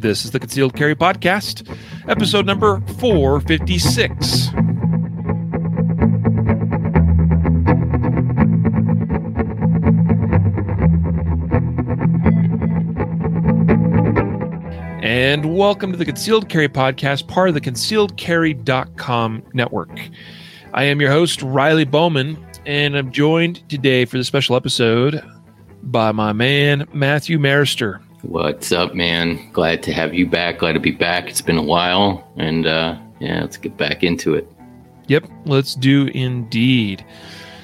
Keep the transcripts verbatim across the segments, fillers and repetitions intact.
This is the Concealed Carry Podcast, episode number four fifty-six. And welcome to the Concealed Carry Podcast, part of the concealed carry dot com network. I am your host, Riley Bowman, and I'm joined today for this special episode by my man, Matthew Marister. What's up, man? Glad to have you back. Glad to be back. It's been a while, and uh, yeah, let's get back into it. Yep, let's do indeed.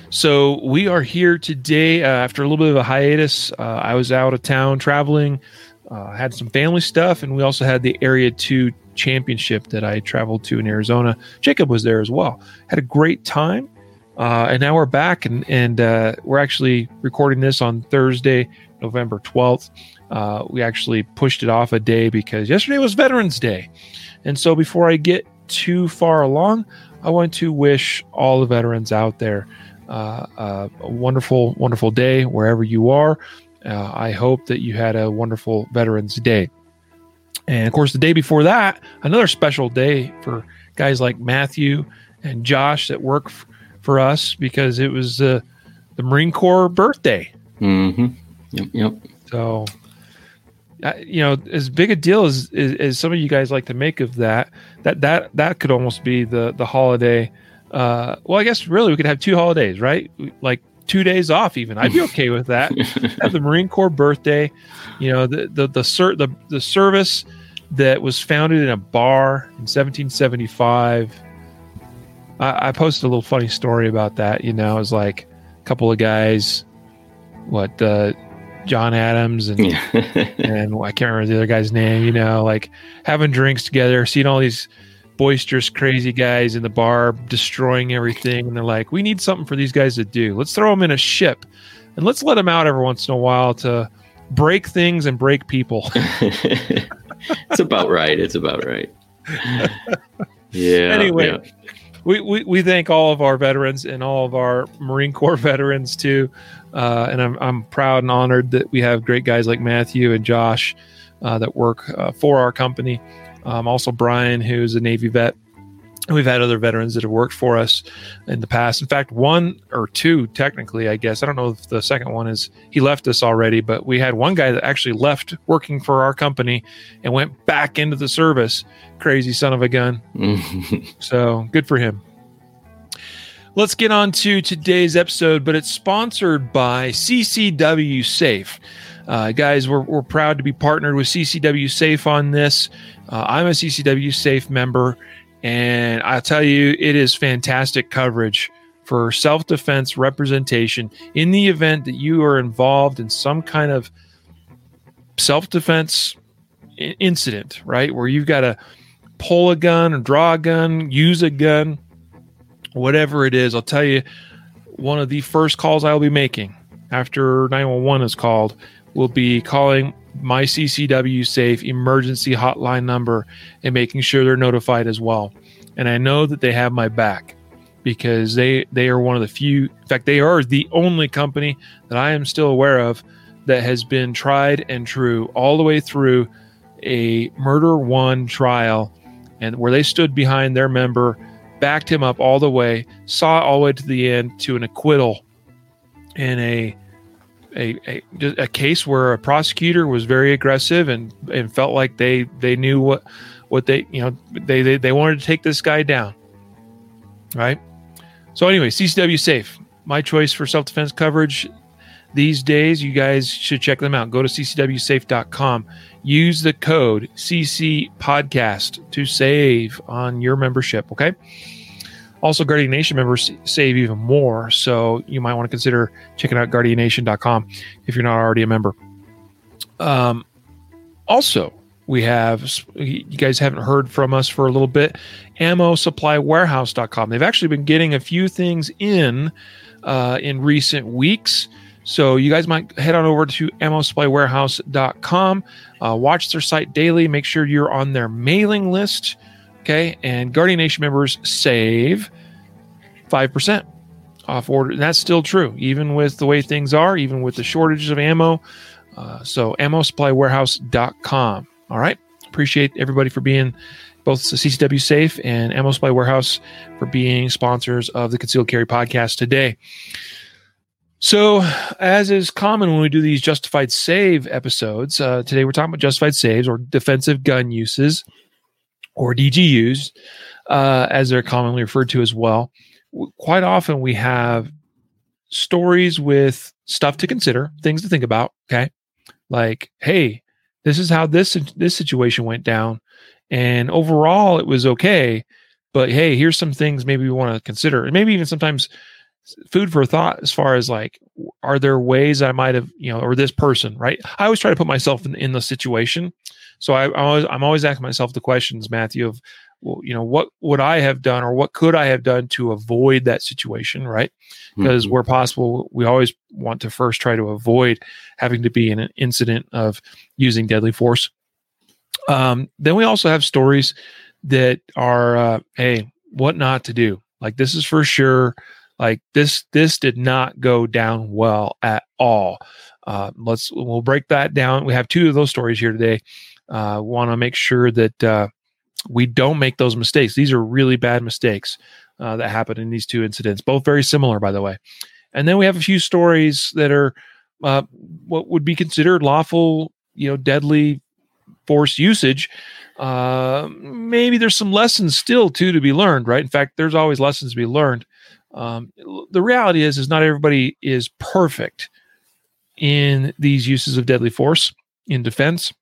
So we are here today uh, after a little bit of a hiatus. Uh, I was out of town traveling. Uh, had some family stuff, and we also had the Area two Championship that I traveled to in Arizona. Jacob was there as well. Had a great time, uh, and now we're back, and, and uh, we're actually recording this on Thursday, November twelfth. Uh, we actually pushed it off a day because yesterday was Veterans Day. And so before I get too far along, I want to wish all the veterans out there uh, uh, a wonderful, wonderful day wherever you are. Uh, I hope that you had a wonderful Veterans Day. And of course, the day before that, another special day for guys like Matthew and Josh that work f- for us because it was uh, the Marine Corps birthday. Mm-hmm. Yep, yep. So, uh, you know, as big a deal as, as, as some of you guys like to make of that, that that that could almost be the, the holiday. Uh, well, I guess really we could have two holidays, right? Like, two days off even. I'd be okay with that. Have the Marine Corps birthday, you know, the the the, ser- the the service that was founded in a bar in seventeen seventy-five. I, I posted a little funny story about that. You know, it was like a couple of guys, what, uh, John Adams and, and well, I can't remember the other guy's name, you know, like having drinks together, seeing all these boisterous, crazy guys in the bar destroying everything, and they're like, we need something for these guys to do. Let's throw them in a ship and let's let them out every once in a while to break things and break people. It's about right. It's about right. Yeah. Anyway, yeah. We, we, we thank all of our veterans and all of our Marine Corps veterans too. Uh, and I'm, I'm proud and honored that we have great guys like Matthew and Josh uh, that work uh, for our company. Um, also, Brian, who's a Navy vet, and we've had other veterans that have worked for us in the past. In fact, one or two, technically, I guess. I don't know if the second one is he left us already, but we had one guy that actually left working for our company and went back into the service. Crazy son of a gun. So good for him. Let's get on to today's episode, but it's sponsored by C C W Safe. Uh, guys, we're we're proud to be partnered with C C W Safe on this. Uh, I'm a C C W Safe member, and I'll tell you, it is fantastic coverage for self-defense representation in the event that you are involved in some kind of self-defense i- incident, right? Where you've got to pull a gun or draw a gun, use a gun. Whatever it is, I'll tell you, one of the first calls I'll be making after nine one one is called will be calling my C C W Safe emergency hotline number and making sure they're notified as well. And I know that they have my back because they, they are one of the few, in fact, they are the only company that I am still aware of that has been tried and true all the way through a Murder One trial, and where they stood behind their member, backed him up all the way, saw it all the way to the end to an acquittal in a a a, a case where a prosecutor was very aggressive and, and felt like they, they knew what what they you know they, they they wanted to take this guy down, right? So anyway, C C W Safe, my choice for self-defense coverage these days. You guys should check them out. Go to C C W safe dot com. Use the code C C podcast to save on your membership, okay? Also, Guardian Nation members save even more, so you might want to consider checking out guardian nation dot com if you're not already a member. Um, also, we have, you guys haven't heard from us for a little bit, ammo supply warehouse dot com. They've actually been getting a few things in uh, in recent weeks. So you guys might head on over to ammo supply warehouse dot com, uh, watch their site daily, make sure you're on their mailing list, okay? And Guardian Nation members save five percent off order. And that's still true, even with the way things are, even with the shortages of ammo. Uh, so ammo supply warehouse dot com, all right? appreciate everybody for being both C C W Safe and Ammo Supply Warehouse for being sponsors of the Concealed Carry podcast today. So, as is common when we do these Justified Save episodes, uh, today we're talking about justified saves, or defensive gun uses, or D G Us, uh, as they're commonly referred to as well. Quite often we have stories with stuff to consider, things to think about, okay? Like, hey, this is how this this situation went down, and overall it was okay, but hey, here's some things maybe we want to consider, and maybe even sometimes food for thought as far as like, are there ways I might have, you know, or this person, right? I always try to put myself in, in the situation. So I, I'm always I'm always asking myself the questions, Matthew, of, well, you know, what would I have done, or what could I have done to avoid that situation, right? Because mm-hmm. where possible, we always want to first try to avoid having to be in an incident of using deadly force. Um, then we also have stories that are, uh, hey, what not to do. Like, this is for sure. Like this, this did not go down well at all. Uh, let's we'll break that down. We have two of those stories here today. Uh, want to make sure that uh, we don't make those mistakes. These are really bad mistakes uh, that happened in these two incidents. Both very similar, by the way. And then we have a few stories that are uh, what would be considered lawful, you know, deadly force usage. Uh, maybe there's some lessons still too to be learned, right? In fact, there's always lessons to be learned. Um, the reality is, is not everybody is perfect in these uses of deadly force in defense.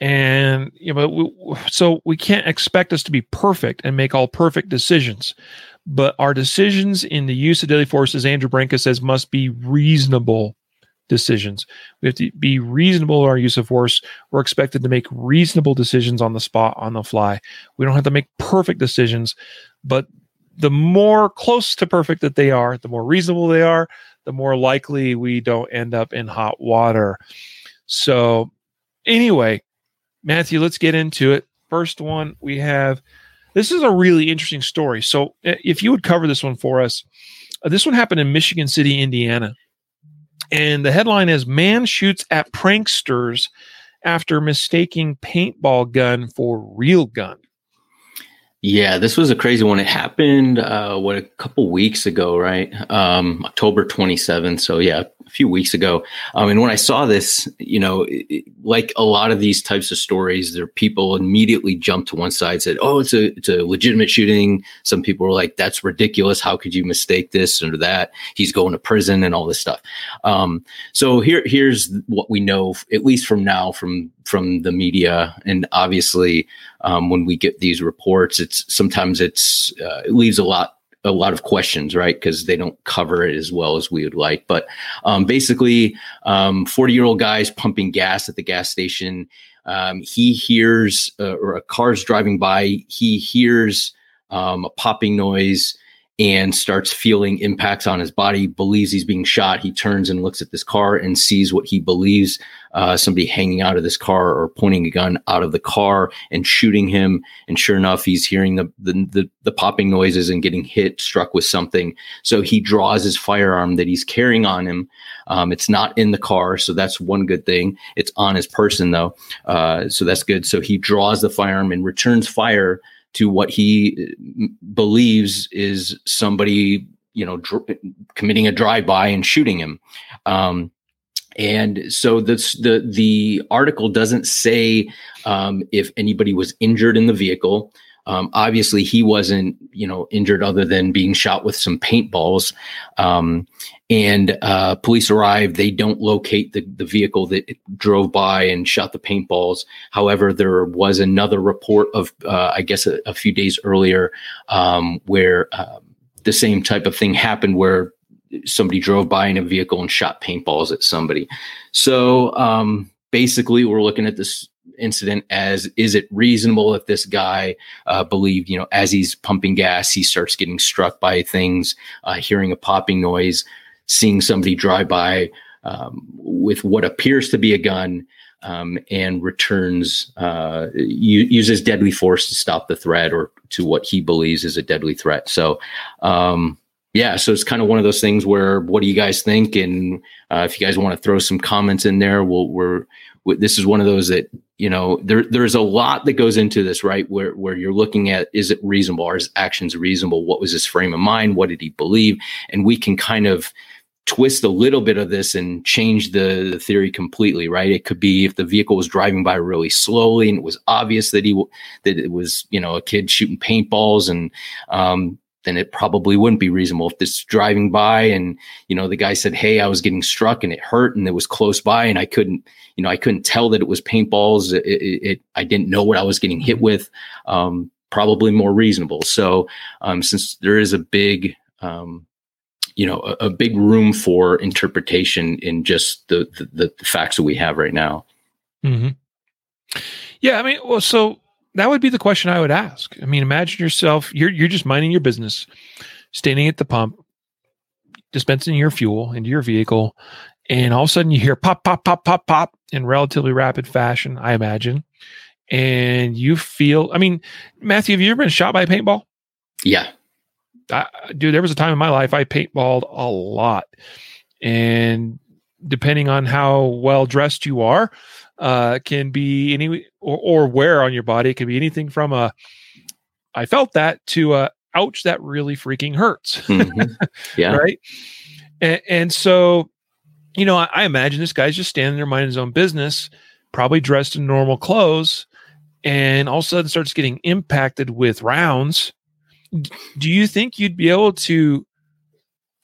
And, you know, we, so we can't expect us to be perfect and make all perfect decisions, but our decisions in the use of deadly force, as Andrew Branca says, must be reasonable decisions. We have to be reasonable in our use of force. We're expected to make reasonable decisions on the spot, on the fly. We don't have to make perfect decisions, but the more close to perfect that they are, the more reasonable they are, the more likely we don't end up in hot water. So anyway, Matthew, let's get into it. First one we have, this is a really interesting story. So if you would cover this one for us, uh, this one happened in Michigan City, Indiana. And the headline is, man shoots at pranksters after mistaking paintball gun for real gun. Yeah, this was a crazy one. It happened, uh, what, a couple weeks ago, right? Um, October twenty-seventh. So yeah, a few weeks ago. Um, and when I saw this, you know, it, it, like a lot of these types of stories, there people immediately jumped to one side, said, oh, it's a, it's a legitimate shooting. Some people were like, that's ridiculous. How could you mistake this or that? He's going to prison and all this stuff. Um, so here, here's what we know, at least from now, from, from the media. And obviously, Um, when we get these reports, it's sometimes it's uh, it leaves a lot a lot of questions, right? Because they don't cover it as well as we would like. But um, basically, um, forty-year-old guy is pumping gas at the gas station. Um, he hears uh, or a car's driving by. He hears um, a popping noise and starts feeling impacts on his body, believes he's being shot. He turns and looks at this car and sees what he believes uh, somebody hanging out of this car or pointing a gun out of the car and shooting him. And sure enough, he's hearing the, the, the, the popping noises and getting hit, struck with something. So he draws his firearm that he's carrying on him. Um, it's not in the car, so that's one good thing. It's on his person, though, uh, so that's good. So he draws the firearm and returns fire to what he believes is somebody, you know, dr- committing a drive-by and shooting him. Um, and so this, the the article doesn't say um, if anybody was injured in the vehicle. Um, obviously, he wasn't, you know, injured other than being shot with some paintballs. Um, and uh, police arrived. They don't locate the, the vehicle that drove by and shot the paintballs. However, there was another report of, uh, I guess, a, a few days earlier um, where uh, the same type of thing happened where somebody drove by in a vehicle and shot paintballs at somebody. So um, basically, we're looking at this incident as, is it reasonable if this guy uh, believed, you know, as he's pumping gas, he starts getting struck by things, uh, hearing a popping noise, seeing somebody drive by um, with what appears to be a gun um, and returns, uh, u- uses deadly force to stop the threat or to what he believes is a deadly threat. So, um, yeah, so it's kind of one of those things where, what do you guys think? And uh, if you guys want to throw some comments in there, we'll, we're, this is one of those that you know, there there's a lot that goes into this, right? Where where you're looking at, is it reasonable? Are his actions reasonable? What was his frame of mind? What did he believe? And we can kind of twist a little bit of this and change the, the theory completely, right? It could be if the vehicle was driving by really slowly and it was obvious that he w- that it was, you know, a kid shooting paintballs, and um, then it probably wouldn't be reasonable. If this driving by and, you know, the guy said, hey, I was getting struck and it hurt and it was close by and I couldn't, you know, I couldn't tell that it was paintballs. It, it, it I didn't know what I was getting hit with. Um, probably more reasonable. So um, since there is a big, um, you know, a, a big room for interpretation in just the, the, the facts that we have right now. Mm-hmm. Yeah. I mean, well, so, that would be the question I would ask. I mean, imagine yourself, you're you're just minding your business, standing at the pump, dispensing your fuel into your vehicle, and all of a sudden you hear pop, pop, pop, pop, pop in relatively rapid fashion, I imagine. And you feel, I mean, Matthew, have you ever been shot by a paintball? Yeah. I, dude, there was a time in my life I paintballed a lot. And depending on how well dressed you are, Uh, can be any or, or wear on your body. It can be anything from a, I felt that to a, ouch, that really freaking hurts. Mm-hmm. Yeah. Right. And, and so, you know, I, I imagine this guy's just standing there minding his own business, probably dressed in normal clothes, and all of a sudden starts getting impacted with rounds. Do you think you'd be able to,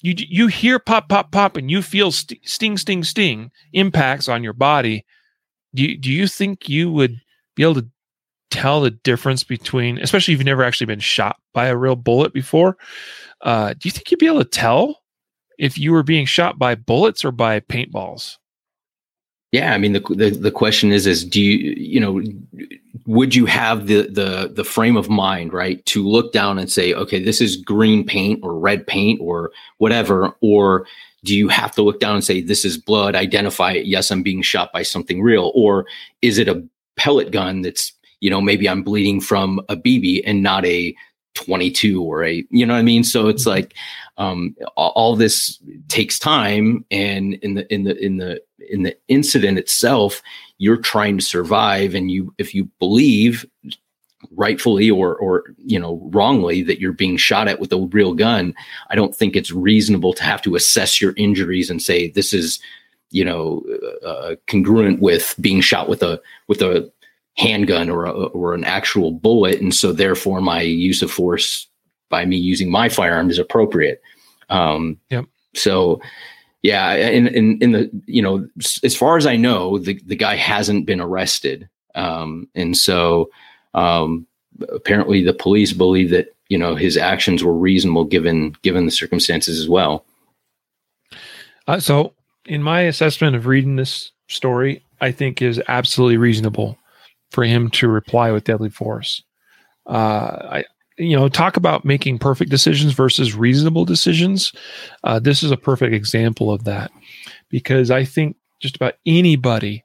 you, you hear pop, pop, pop, and you feel st- sting, sting, sting impacts on your body. Do you, do you think you would be able to tell the difference between, especially if you've never actually been shot by a real bullet before, uh, do you think you'd be able to tell if you were being shot by bullets or by paintballs? Yeah, I mean, the the, the question is, is do you, you know, would you have the, the the frame of mind, right, to look down and say, okay, this is green paint or red paint or whatever, or do you have to look down and say, this is blood, identify it? Yes, I'm being shot by something real. Or is it a pellet gun that's, you know, maybe I'm bleeding from a B B and not a twenty-two or a, you know what I mean? So it's like um, all this takes time. And in the, in the, in the, in the incident itself, you're trying to survive. And you, if you believe rightfully or, or, you know, wrongly that you're being shot at with a real gun, I don't think it's reasonable to have to assess your injuries and say, this is, you know, uh, congruent with being shot with a, with a handgun or a, or an actual bullet. And so therefore my use of force by me using my firearm is appropriate. Um, yep. So yeah, in, in, in the, you know, as far as I know, the, the guy hasn't been arrested. Um, and so, Um, apparently the police believe that, you know, his actions were reasonable given, given the circumstances as well. Uh, so in my assessment of reading this story, I think is absolutely reasonable for him to reply with deadly force. Uh, I, you know, talk about making perfect decisions versus reasonable decisions. Uh, this is a perfect example of that, because I think just about anybody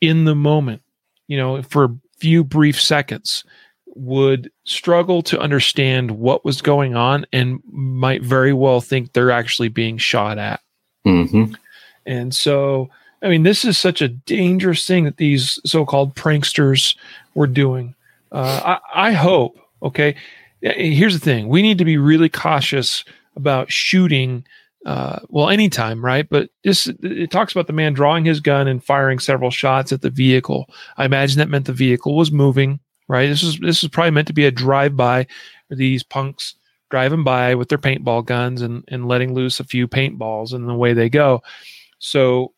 in the moment, you know, for few brief seconds would struggle to understand what was going on and might very well think they're actually being shot at. Mm-hmm. And so, I mean, this is such a dangerous thing that these so-called pranksters were doing. Uh, I, I hope, okay, here's the thing. We need to be really cautious about shooting, uh, well, anytime, right? But this, it talks about the man drawing his gun and firing several shots at the vehicle. I imagine that meant the vehicle was moving, right? This is, this is probably meant to be a drive-by, where these punks driving by with their paintball guns and, and letting loose a few paintballs, and away they go. So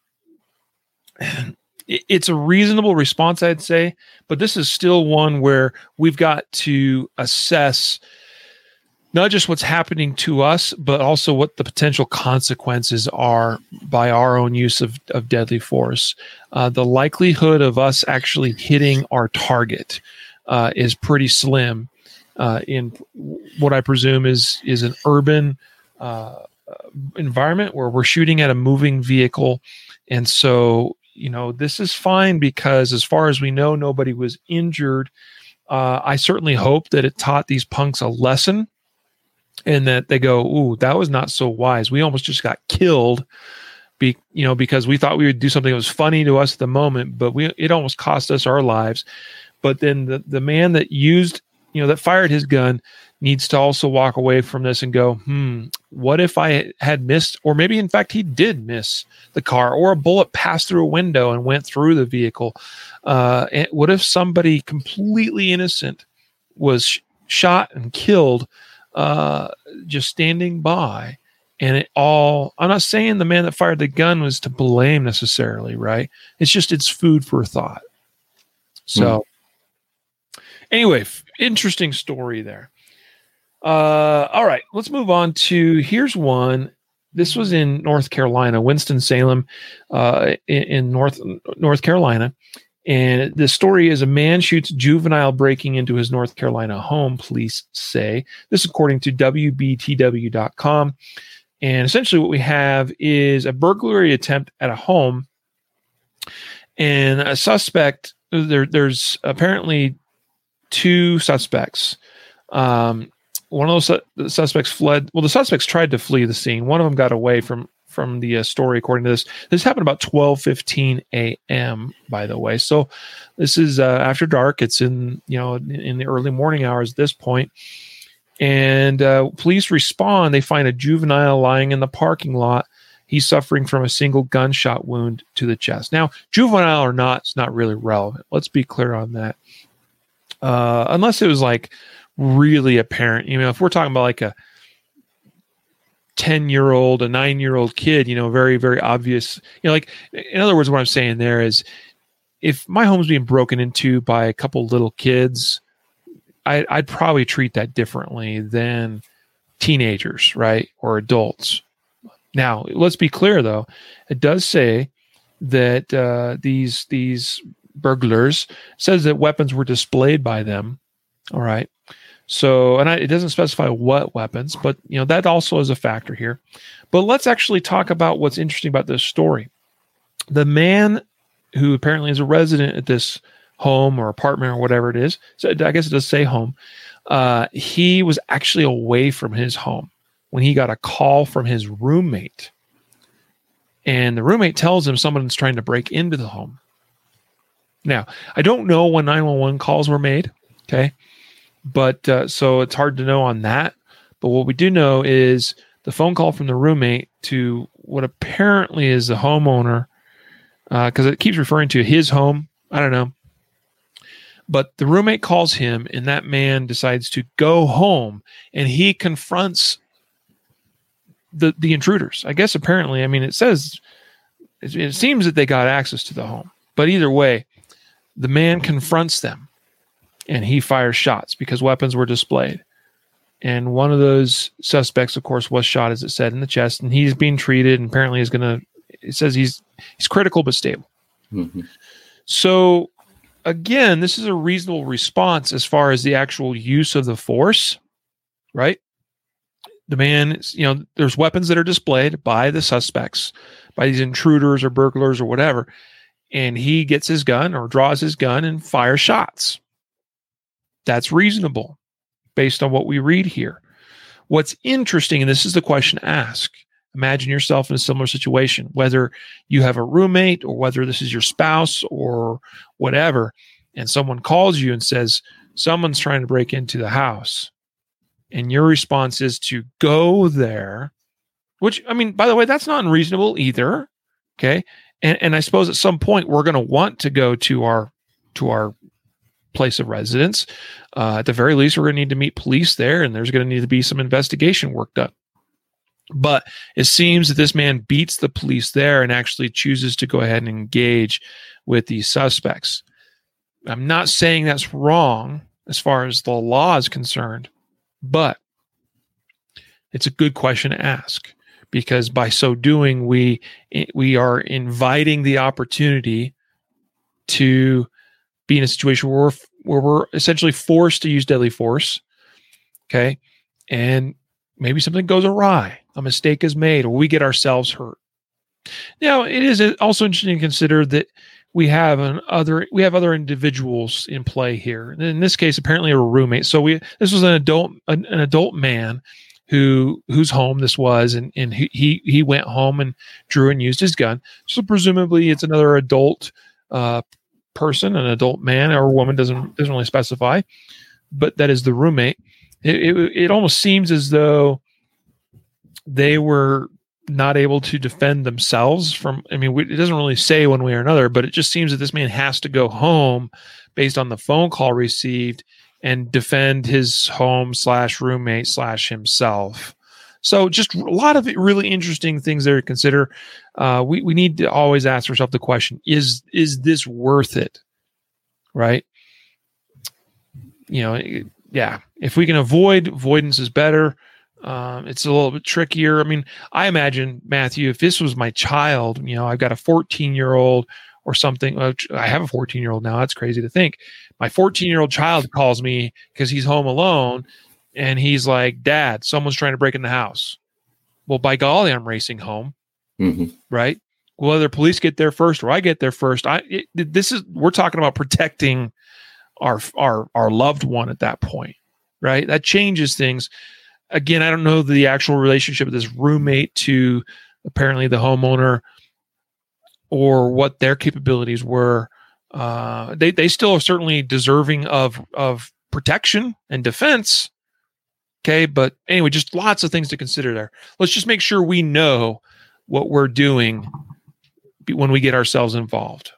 it's a reasonable response, I'd say, but this is still one where we've got to assess not just what's happening to us, but also what the potential consequences are by our own use of, of deadly force. Uh, the likelihood of us actually hitting our target uh, is pretty slim uh, in what I presume is, is an urban uh, environment where we're shooting at a moving vehicle. And so, you know, this is fine because as far as we know, nobody was injured. Uh, I certainly hope that it taught these punks a lesson, and that they go, ooh, that was not so wise. We almost just got killed be, you know, because we thought we would do something that was funny to us at the moment, but we it almost cost us our lives. But then the, the man that used, you know, that fired his gun needs to also walk away from this and go, hmm, what if I had missed, or maybe in fact he did miss the car, or a bullet passed through a window and went through the vehicle? Uh, and what if somebody completely innocent was sh- shot and killed uh, just standing by? And it all, I'm not saying the man that fired the gun was to blame necessarily, right? It's just, it's food for thought. So mm. anyway, f- interesting story there. Uh, all right, let's move on to, here's one. This was in North Carolina, Winston-Salem, uh, in, in North, North Carolina. And the story is, a man shoots juvenile breaking into his North Carolina home, police say. This is according to W B T W dot com. And essentially what we have is a burglary attempt at a home, and a suspect, there, there's apparently two suspects. Um, one of those su- the suspects fled. Well, the suspects tried to flee the scene. One of them got away from, from the uh, story, according to this. This happened about twelve fifteen a.m., by the way. So this is uh, after dark. It's in, you know, in, in the early morning hours at this point. And uh, police respond. They find a juvenile lying in the parking lot. He's suffering from a single gunshot wound to the chest. Now, juvenile or not, it's not really relevant. Let's be clear on that. Uh, unless it was like really apparent. You know, if we're talking about like a ten-year-old, a nine-year-old kid, you know, very, very obvious. You know, like, in other words, what I'm saying there is, if my home's being broken into by a couple little kids, I, I'd probably treat that differently than teenagers, right, or adults. Now, let's be clear, though. It does say that uh, these these burglars, says that weapons were displayed by them, all right? So, and I, it doesn't specify what weapons, but, you know, that also is a factor here. But let's actually talk about what's interesting about this story. The man who apparently is a resident at this home or apartment or whatever it is, so I guess it does say home, uh, he was actually away from his home when he got a call from his roommate. And the roommate tells him someone's trying to break into the home. Now, I don't know when nine one one calls were made, okay? But uh, so it's hard to know on that. But what we do know is the phone call from the roommate to what apparently is the homeowner, because uh, it keeps referring to his home. I don't know. But the roommate calls him, and that man decides to go home, and he confronts the the intruders. I guess apparently, I mean, it says, it, it seems that they got access to the home. But either way, the man confronts them. And he fires shots because weapons were displayed. And one of those suspects, of course, was shot, as it said, in the chest. And he's being treated, and apparently is going to, it says he's he's critical but stable. Mm-hmm. So, again, this is a reasonable response as far as the actual use of the force, right? The man, you know, there's weapons that are displayed by the suspects, by these intruders or burglars or whatever. And he gets his gun or draws his gun and fires shots. That's reasonable based on what we read here. What's interesting, and this is the question asked, imagine yourself in a similar situation, whether you have a roommate or whether this is your spouse or whatever, and someone calls you and says, someone's trying to break into the house. And your response is to go there, which, I mean, by the way, that's not unreasonable either, okay? And, and I suppose at some point we're going to want to go to our to our place of residence. Uh, at the very least, we're going to need to meet police there, and there's going to need to be some investigation work done. But it seems that this man beats the police there and actually chooses to go ahead and engage with these suspects. I'm not saying that's wrong as far as the law is concerned, but it's a good question to ask, because by so doing, we we are inviting the opportunity to be in a situation where we're, where we're essentially forced to use deadly force, okay? And maybe something goes awry, a mistake is made, or we get ourselves hurt. Now, it is also interesting to consider that we have an other we have other individuals in play here. In this case, apparently a roommate. So we this was an adult an, an adult man who whose home this was, and, and he he went home and drew and used his gun. So presumably it's another adult uh, person, an adult man or woman, doesn't doesn't really specify, but that is the roommate. It, it, it almost seems as though they were not able to defend themselves from, I mean, it doesn't really say one way or another, but it just seems that this man has to go home based on the phone call received and defend his home slash roommate slash himself. So just a lot of really interesting things there to consider. Uh, we, we need to always ask ourselves the question, is, is this worth it? Right? You know, it, yeah. If we can avoid, avoidance is better. Um, it's a little bit trickier. I mean, I imagine, Matthew, if this was my child, you know, I've got a fourteen year old or something. I have a fourteen year old now. That's crazy to think. My fourteen year old child calls me because he's home alone and he's like, Dad, someone's trying to break in the house. Well, by golly, I'm racing home. Mm-hmm. Right. Well, whether police get there first or I get there first, I, it, this is, we're talking about protecting our, our, our loved one at that point. Right. That changes things. Again, I don't know the actual relationship of this roommate to apparently the homeowner or what their capabilities were. Uh, they, they still are certainly deserving of, of protection and defense. Okay. But anyway, just lots of things to consider there. Let's just make sure we know what we're doing when we get ourselves involved.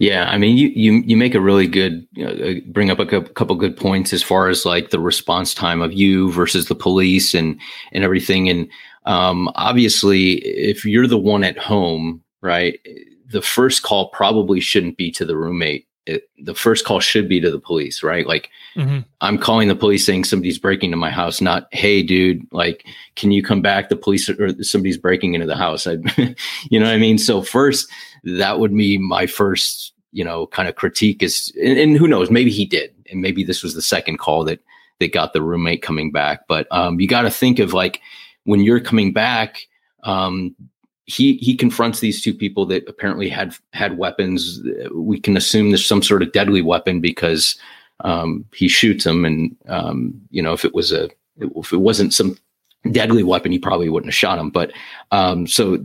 Yeah, I mean, you you you make a really good, you know, bring up a couple good points as far as like the response time of you versus the police and and everything. And um, obviously, if you're the one at home, right, the first call probably shouldn't be to the roommate. It, the first call should be to the police, right? Like, mm-hmm. I'm calling the police saying somebody's breaking into my house, not, hey, dude, like, can you come back? The police are, or somebody's breaking into the house. I, you know what I mean? So first, that would be my first, you know, kind of critique is, and, and who knows, maybe he did. And maybe this was the second call that, that got the roommate coming back. But um, you got to think of like, when you're coming back, um, He he confronts these two people that apparently had had weapons. We can assume there's some sort of deadly weapon because um, he shoots them. And um, you know, if it was a if it wasn't some deadly weapon, he probably wouldn't have shot him. But um, so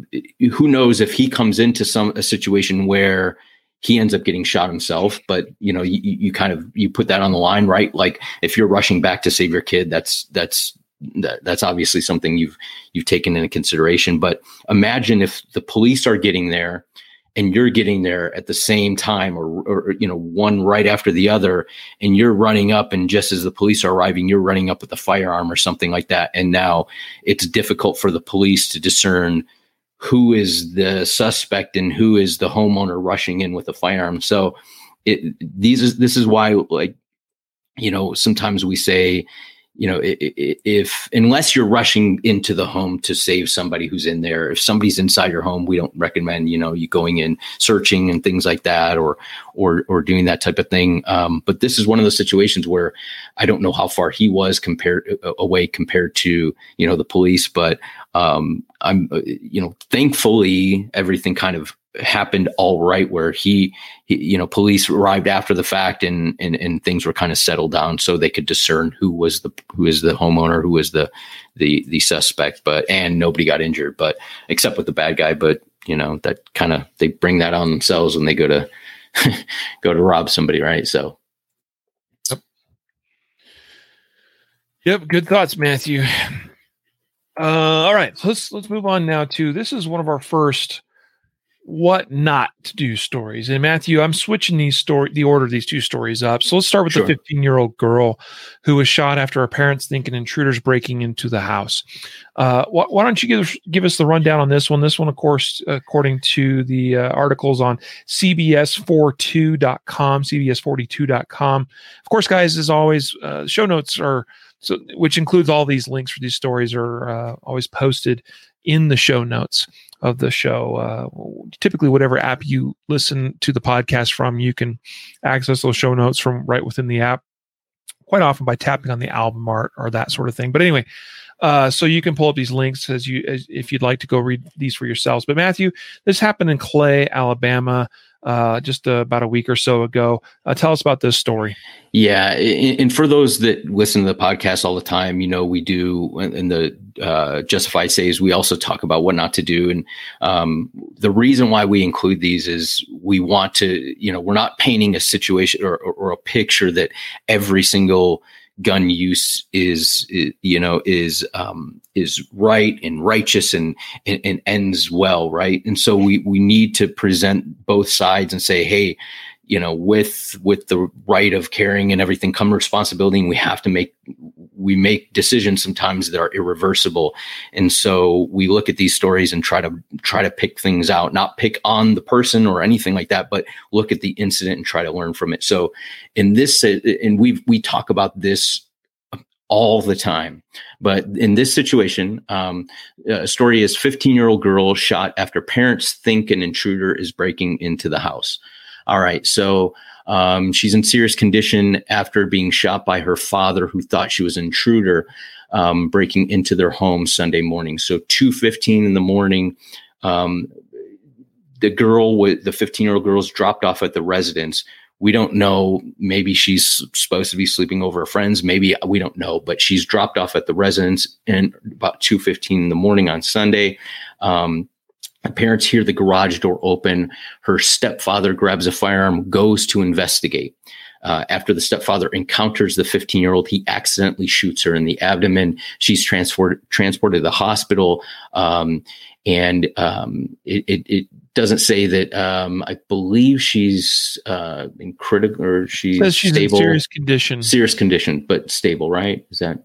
who knows if he comes into some a situation where he ends up getting shot himself. But you know, you, you kind of you put that on the line, right? Like if you're rushing back to save your kid, that's that's. That, that's obviously something you've you've taken into consideration. But imagine if the police are getting there and you're getting there at the same time, or, or you know, one right after the other, and you're running up, and just as the police are arriving, you're running up with a firearm or something like that. And now it's difficult for the police to discern who is the suspect and who is the homeowner rushing in with a firearm. So it these is this is why, like, you know, sometimes we say, you know, if unless you're rushing into the home to save somebody who's in there, if somebody's inside your home, we don't recommend, you know, you going in searching and things like that, or or or doing that type of thing. Um, but this is one of those situations where I don't know how far he was compared away compared to, you know, the police. But um, I'm, you know, thankfully everything kind of happened all right, where he, he, you know, police arrived after the fact and, and, and things were kind of settled down so they could discern who was the, who is the homeowner, who was the, the, the suspect, but, and nobody got injured, but except with the bad guy. But, you know, that kind of, they bring that on themselves when they go to, go to rob somebody. Right. So. Yep. Yep. Good thoughts, Matthew. Uh, all right. So let's, let's move on now to, this is one of our first what not to do stories. And Matthew, I'm switching these story, the order of these two stories up. So let's start with sure. the fifteen year old girl who was shot after her parents think an intruder's breaking into the house. Uh, wh- why don't you give, give us the rundown on this one? This one, of course, according to the uh, articles on C B S forty-two dot com, C B S forty-two dot com. Of course, guys, as always, uh, show notes are, so, which includes all these links for these stories, are uh, always posted in the show notes of the show. Uh, typically, whatever app you listen to the podcast from, you can access those show notes from right within the app, quite often by tapping on the album art or that sort of thing. But anyway, uh, so you can pull up these links as you as, if you'd like to go read these for yourselves. But Matthew, this happened in Clay, Alabama. uh, just uh, about a week or so ago. Uh, tell us about this story. Yeah. And for those that listen to the podcast all the time, you know, we do in the uh, Justify Saves, we also talk about what not to do. And um, the reason why we include these is we want to, you know, we're not painting a situation or, or, or a picture that every single gun use is, is, you know, is um, is right and righteous and, and and ends well, right? And so we we need to present both sides and say, hey, you know, with with the right of carrying and everything come responsibility, and we have to make we make decisions sometimes that are irreversible. And so we look at these stories and try to try to pick things out, not pick on the person or anything like that, but look at the incident and try to learn from it. So in this, and we we talk about this all the time, but in this situation, um, a story is fifteen-year-old girl shot after parents think an intruder is breaking into the house. All right. So um, she's in serious condition after being shot by her father, who thought she was an intruder um, breaking into their home Sunday morning. So two fifteen in the morning, um, the girl with the fifteen-year-old girl's dropped off at the residence. We don't know. Maybe she's supposed to be sleeping over her friends. Maybe we don't know, but she's dropped off at the residence in about two fifteen in the morning on Sunday. Um, The parents hear the garage door open. Her stepfather grabs a firearm, goes to investigate. Uh, after the stepfather encounters the fifteen-year-old, he accidentally shoots her in the abdomen. She's transported transported to the hospital. Um, and um, it, it, it doesn't say that um, I believe she's uh, in critical or she's, says she's stable. In serious condition. Serious condition, but stable, right? Is that?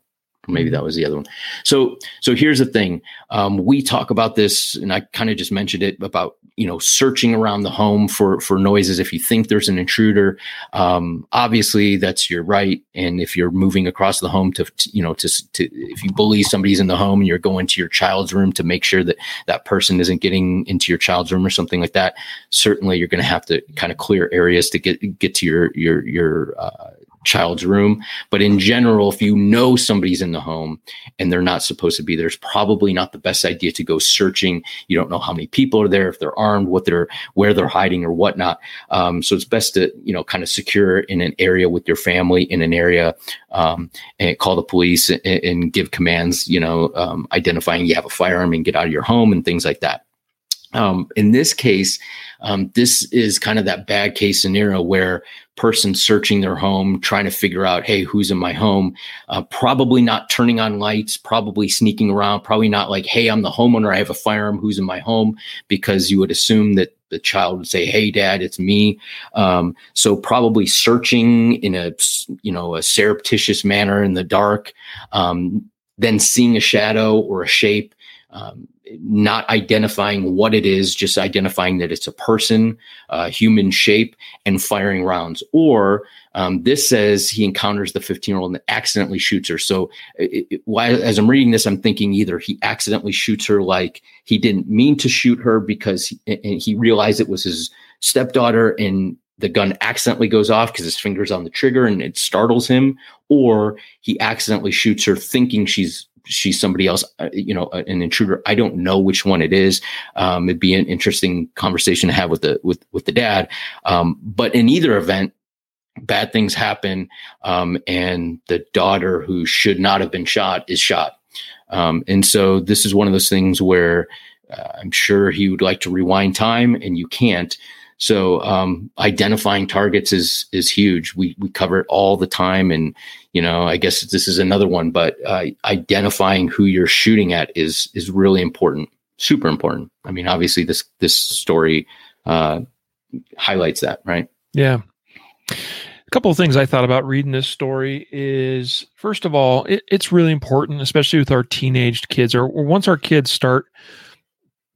Maybe that was the other one. So, so here's the thing. Um, we talk about this, and I kind of just mentioned it about, you know, searching around the home for, for noises. If you think there's an intruder, um, obviously that's your right. And if you're moving across the home to, to you know, to, to, if you believe somebody's in the home and you're going to your child's room to make sure that that person isn't getting into your child's room or something like that, certainly you're going to have to kind of clear areas to get, get to your, your, your, uh, child's room. But in general, if you know somebody's in the home and they're not supposed to be there, it's probably not the best idea to go searching. You don't know how many people are there, if they're armed, what they're, where they're hiding or whatnot. Um, so it's best to, you know, kind of secure in an area with your family, in an area, um, and call the police and, and give commands, you know, um, identifying you have a firearm and get out of your home and things like that. Um, in this case, um, this is kind of that bad case scenario where person searching their home, trying to figure out, hey, who's in my home, uh, probably not turning on lights, probably sneaking around, probably not like, hey, I'm the homeowner, I have a firearm, who's in my home, because you would assume that the child would say, hey, dad, it's me. Um, so probably searching in a, you know, a surreptitious manner in the dark, um, then seeing a shadow or a shape, um, not identifying what it is, just identifying that it's a person, uh, human shape, and firing rounds. Or um, this says he encounters the fifteen-year-old and accidentally shoots her. So it, it, why, as I'm reading this, I'm thinking either he accidentally shoots her like he didn't mean to shoot her because he, and he realized it was his stepdaughter and the gun accidentally goes off because his finger's on the trigger and it startles him, or he accidentally shoots her thinking she's she's somebody else, you know, an intruder. I don't know which one it is. Um, it'd be an interesting conversation to have with the, with, with the dad. Um, but in either event, bad things happen. Um, and the daughter who should not have been shot is shot. Um, and so this is one of those things where uh, I'm sure he would like to rewind time and you can't. So um, identifying targets is is huge. We we cover it all the time, and you know, I guess this is another one. But uh, identifying who you're shooting at is is really important, super important. I mean, obviously, this this story uh, highlights that, right? Yeah. A couple of things I thought about reading this story is, first of all, it, it's really important, especially with our teenaged kids, or, or once our kids start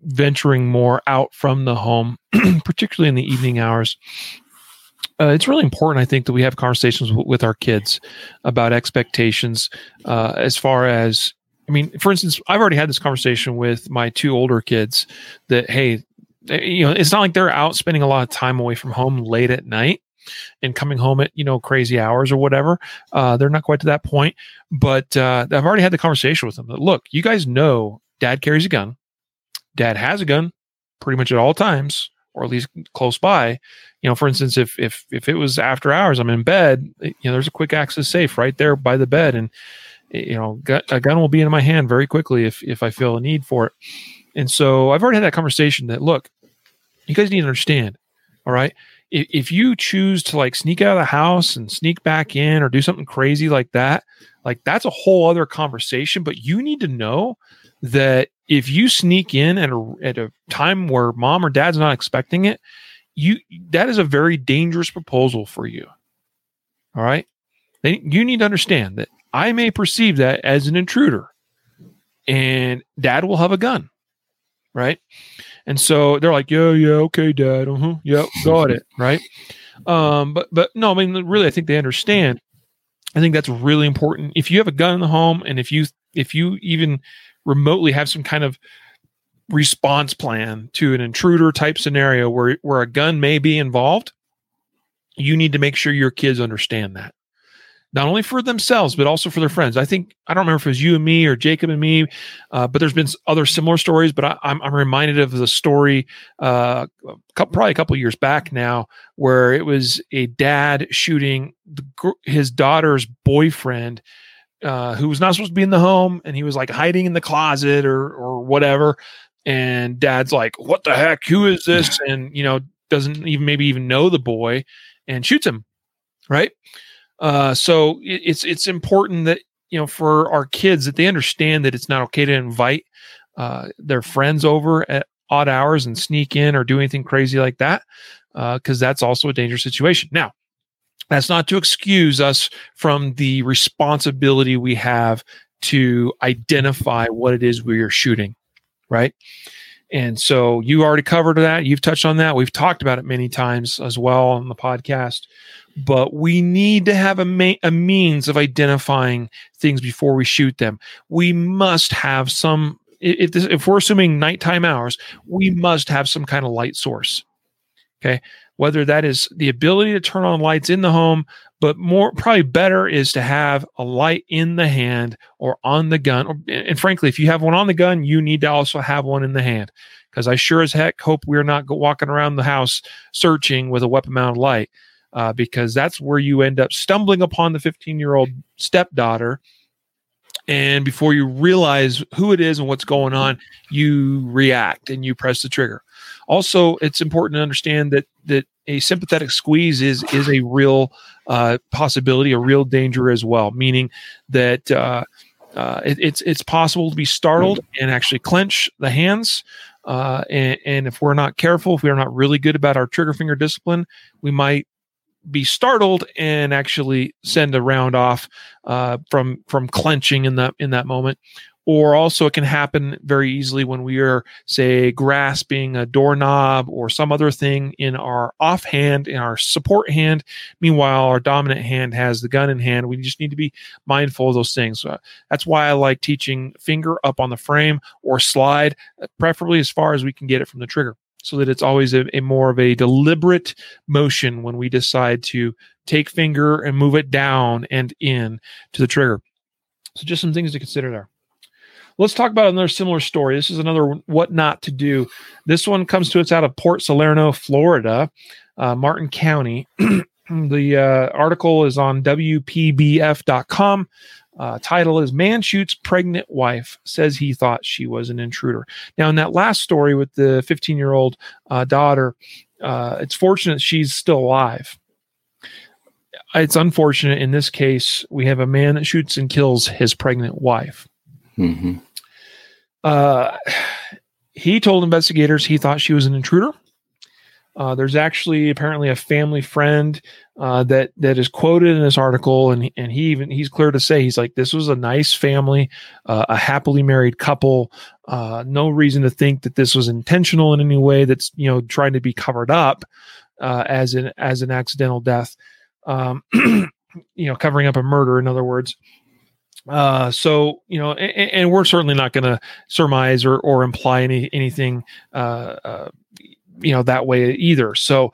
venturing more out from the home, particularly in the evening hours. Uh, it's really important, I think, that we have conversations w- with our kids about expectations uh, as far as, I mean, for instance, I've already had this conversation with my two older kids that, hey, they, you know, it's not like they're out spending a lot of time away from home late at night and coming home at, you know, crazy hours or whatever. Uh, they're not quite to that point, but uh, I've already had the conversation with them that, look, you guys know dad carries a gun. Dad has a gun pretty much at all times. or at least close by. You know, for instance, if if if it was after hours, I'm in bed, you know, there's a quick access safe right there by the bed, and you know, a gun will be in my hand very quickly if if I feel a need for it. And so I've already had that conversation that, look, you guys need to understand, all right? If, if you choose to like sneak out of the house and sneak back in or do something crazy like that, like that's a whole other conversation. But you need to know that if you sneak in at a, at a time where mom or dad's not expecting it, you that is a very dangerous proposal for you, all right? They, you need to understand that I may perceive that as an intruder and dad will have a gun. Right. And so they're like, yeah, yeah. Okay, dad. Uh-huh, yep. Got it. Right. Um, but, but no, I mean, really, I think they understand. I think that's really important. If you have a gun in the home and if you, if you even remotely have some kind of response plan to an intruder type scenario where, where a gun may be involved, you need to make sure your kids understand that. Not only for themselves, but also for their friends. I think, I don't remember if it was you and me or Jacob and me, uh, but there's been other similar stories. But I, I'm, I'm reminded of the story uh, probably a couple of years back now where it was a dad shooting the, his daughter's boyfriend uh, who was not supposed to be in the home. And he was like hiding in the closet or or whatever. And dad's like, what the heck? Who is this? And, you know, doesn't even maybe even know the boy and shoots him. Right. Uh, so it, it's it's important that, you know, for our kids that they understand that it's not okay to invite uh, their friends over at odd hours and sneak in or do anything crazy like that, because uh, that's also a dangerous situation. Now, that's not to excuse us from the responsibility we have to identify what it is we are shooting, right? And so you already covered that. You've touched on that. We've talked about it many times as well on the podcast. But we need to have a, ma- a means of identifying things before we shoot them. We must have some, if, this, if we're assuming nighttime hours, we must have some kind of light source. Okay. Whether that is the ability to turn on lights in the home, but more probably better is to have a light in the hand or on the gun. Or, and frankly, if you have one on the gun, you need to also have one in the hand, because I sure as heck hope we're not go- walking around the house searching with a weapon-mounted light, uh, because that's where you end up stumbling upon the fifteen-year-old stepdaughter. And before you realize who it is and what's going on, you react and you press the trigger. Also, it's important to understand that that a sympathetic squeeze is is a real uh, possibility, a real danger as well. Meaning that uh, uh, it, it's it's possible to be startled and actually clench the hands. Uh, and, and if we're not careful, if we're not really good about our trigger finger discipline, we might be startled and actually send a round off uh, from from clenching in that in that moment. Or also it can happen very easily when we are, say, grasping a doorknob or some other thing in our offhand, in our support hand. Meanwhile, our dominant hand has the gun in hand. We just need to be mindful of those things. Uh, that's why I like teaching finger up on the frame or slide, preferably as far as we can get it from the trigger, so that it's always a, a more of a deliberate motion when we decide to take finger and move it down and in to the trigger. So just some things to consider there. Let's talk about another similar story. This is another what not to do. This one comes to us out of Port Salerno, Florida, uh, Martin County. The uh, article is on W P B F dot com. Uh, title is Man Shoots Pregnant Wife, Says He Thought She Was an Intruder. Now, in that last story with the fifteen-year-old uh, daughter, uh, it's fortunate she's still alive. It's unfortunate in this case, we have a man that shoots and kills his pregnant wife. Mm-hmm. Uh, he told investigators he thought she was an intruder. Uh, there's actually apparently a family friend uh, that that is quoted in this article, and and he even he's clear to say he's like, this was a nice family, uh, a happily married couple. Uh, no reason to think that this was intentional in any way. That's, you know, trying to be covered up uh, as an as an accidental death, um, you know, covering up a murder. In other words. Uh, so, you know, and, and we're certainly not going to surmise or, or imply any, anything, uh, uh, you know, that way either. So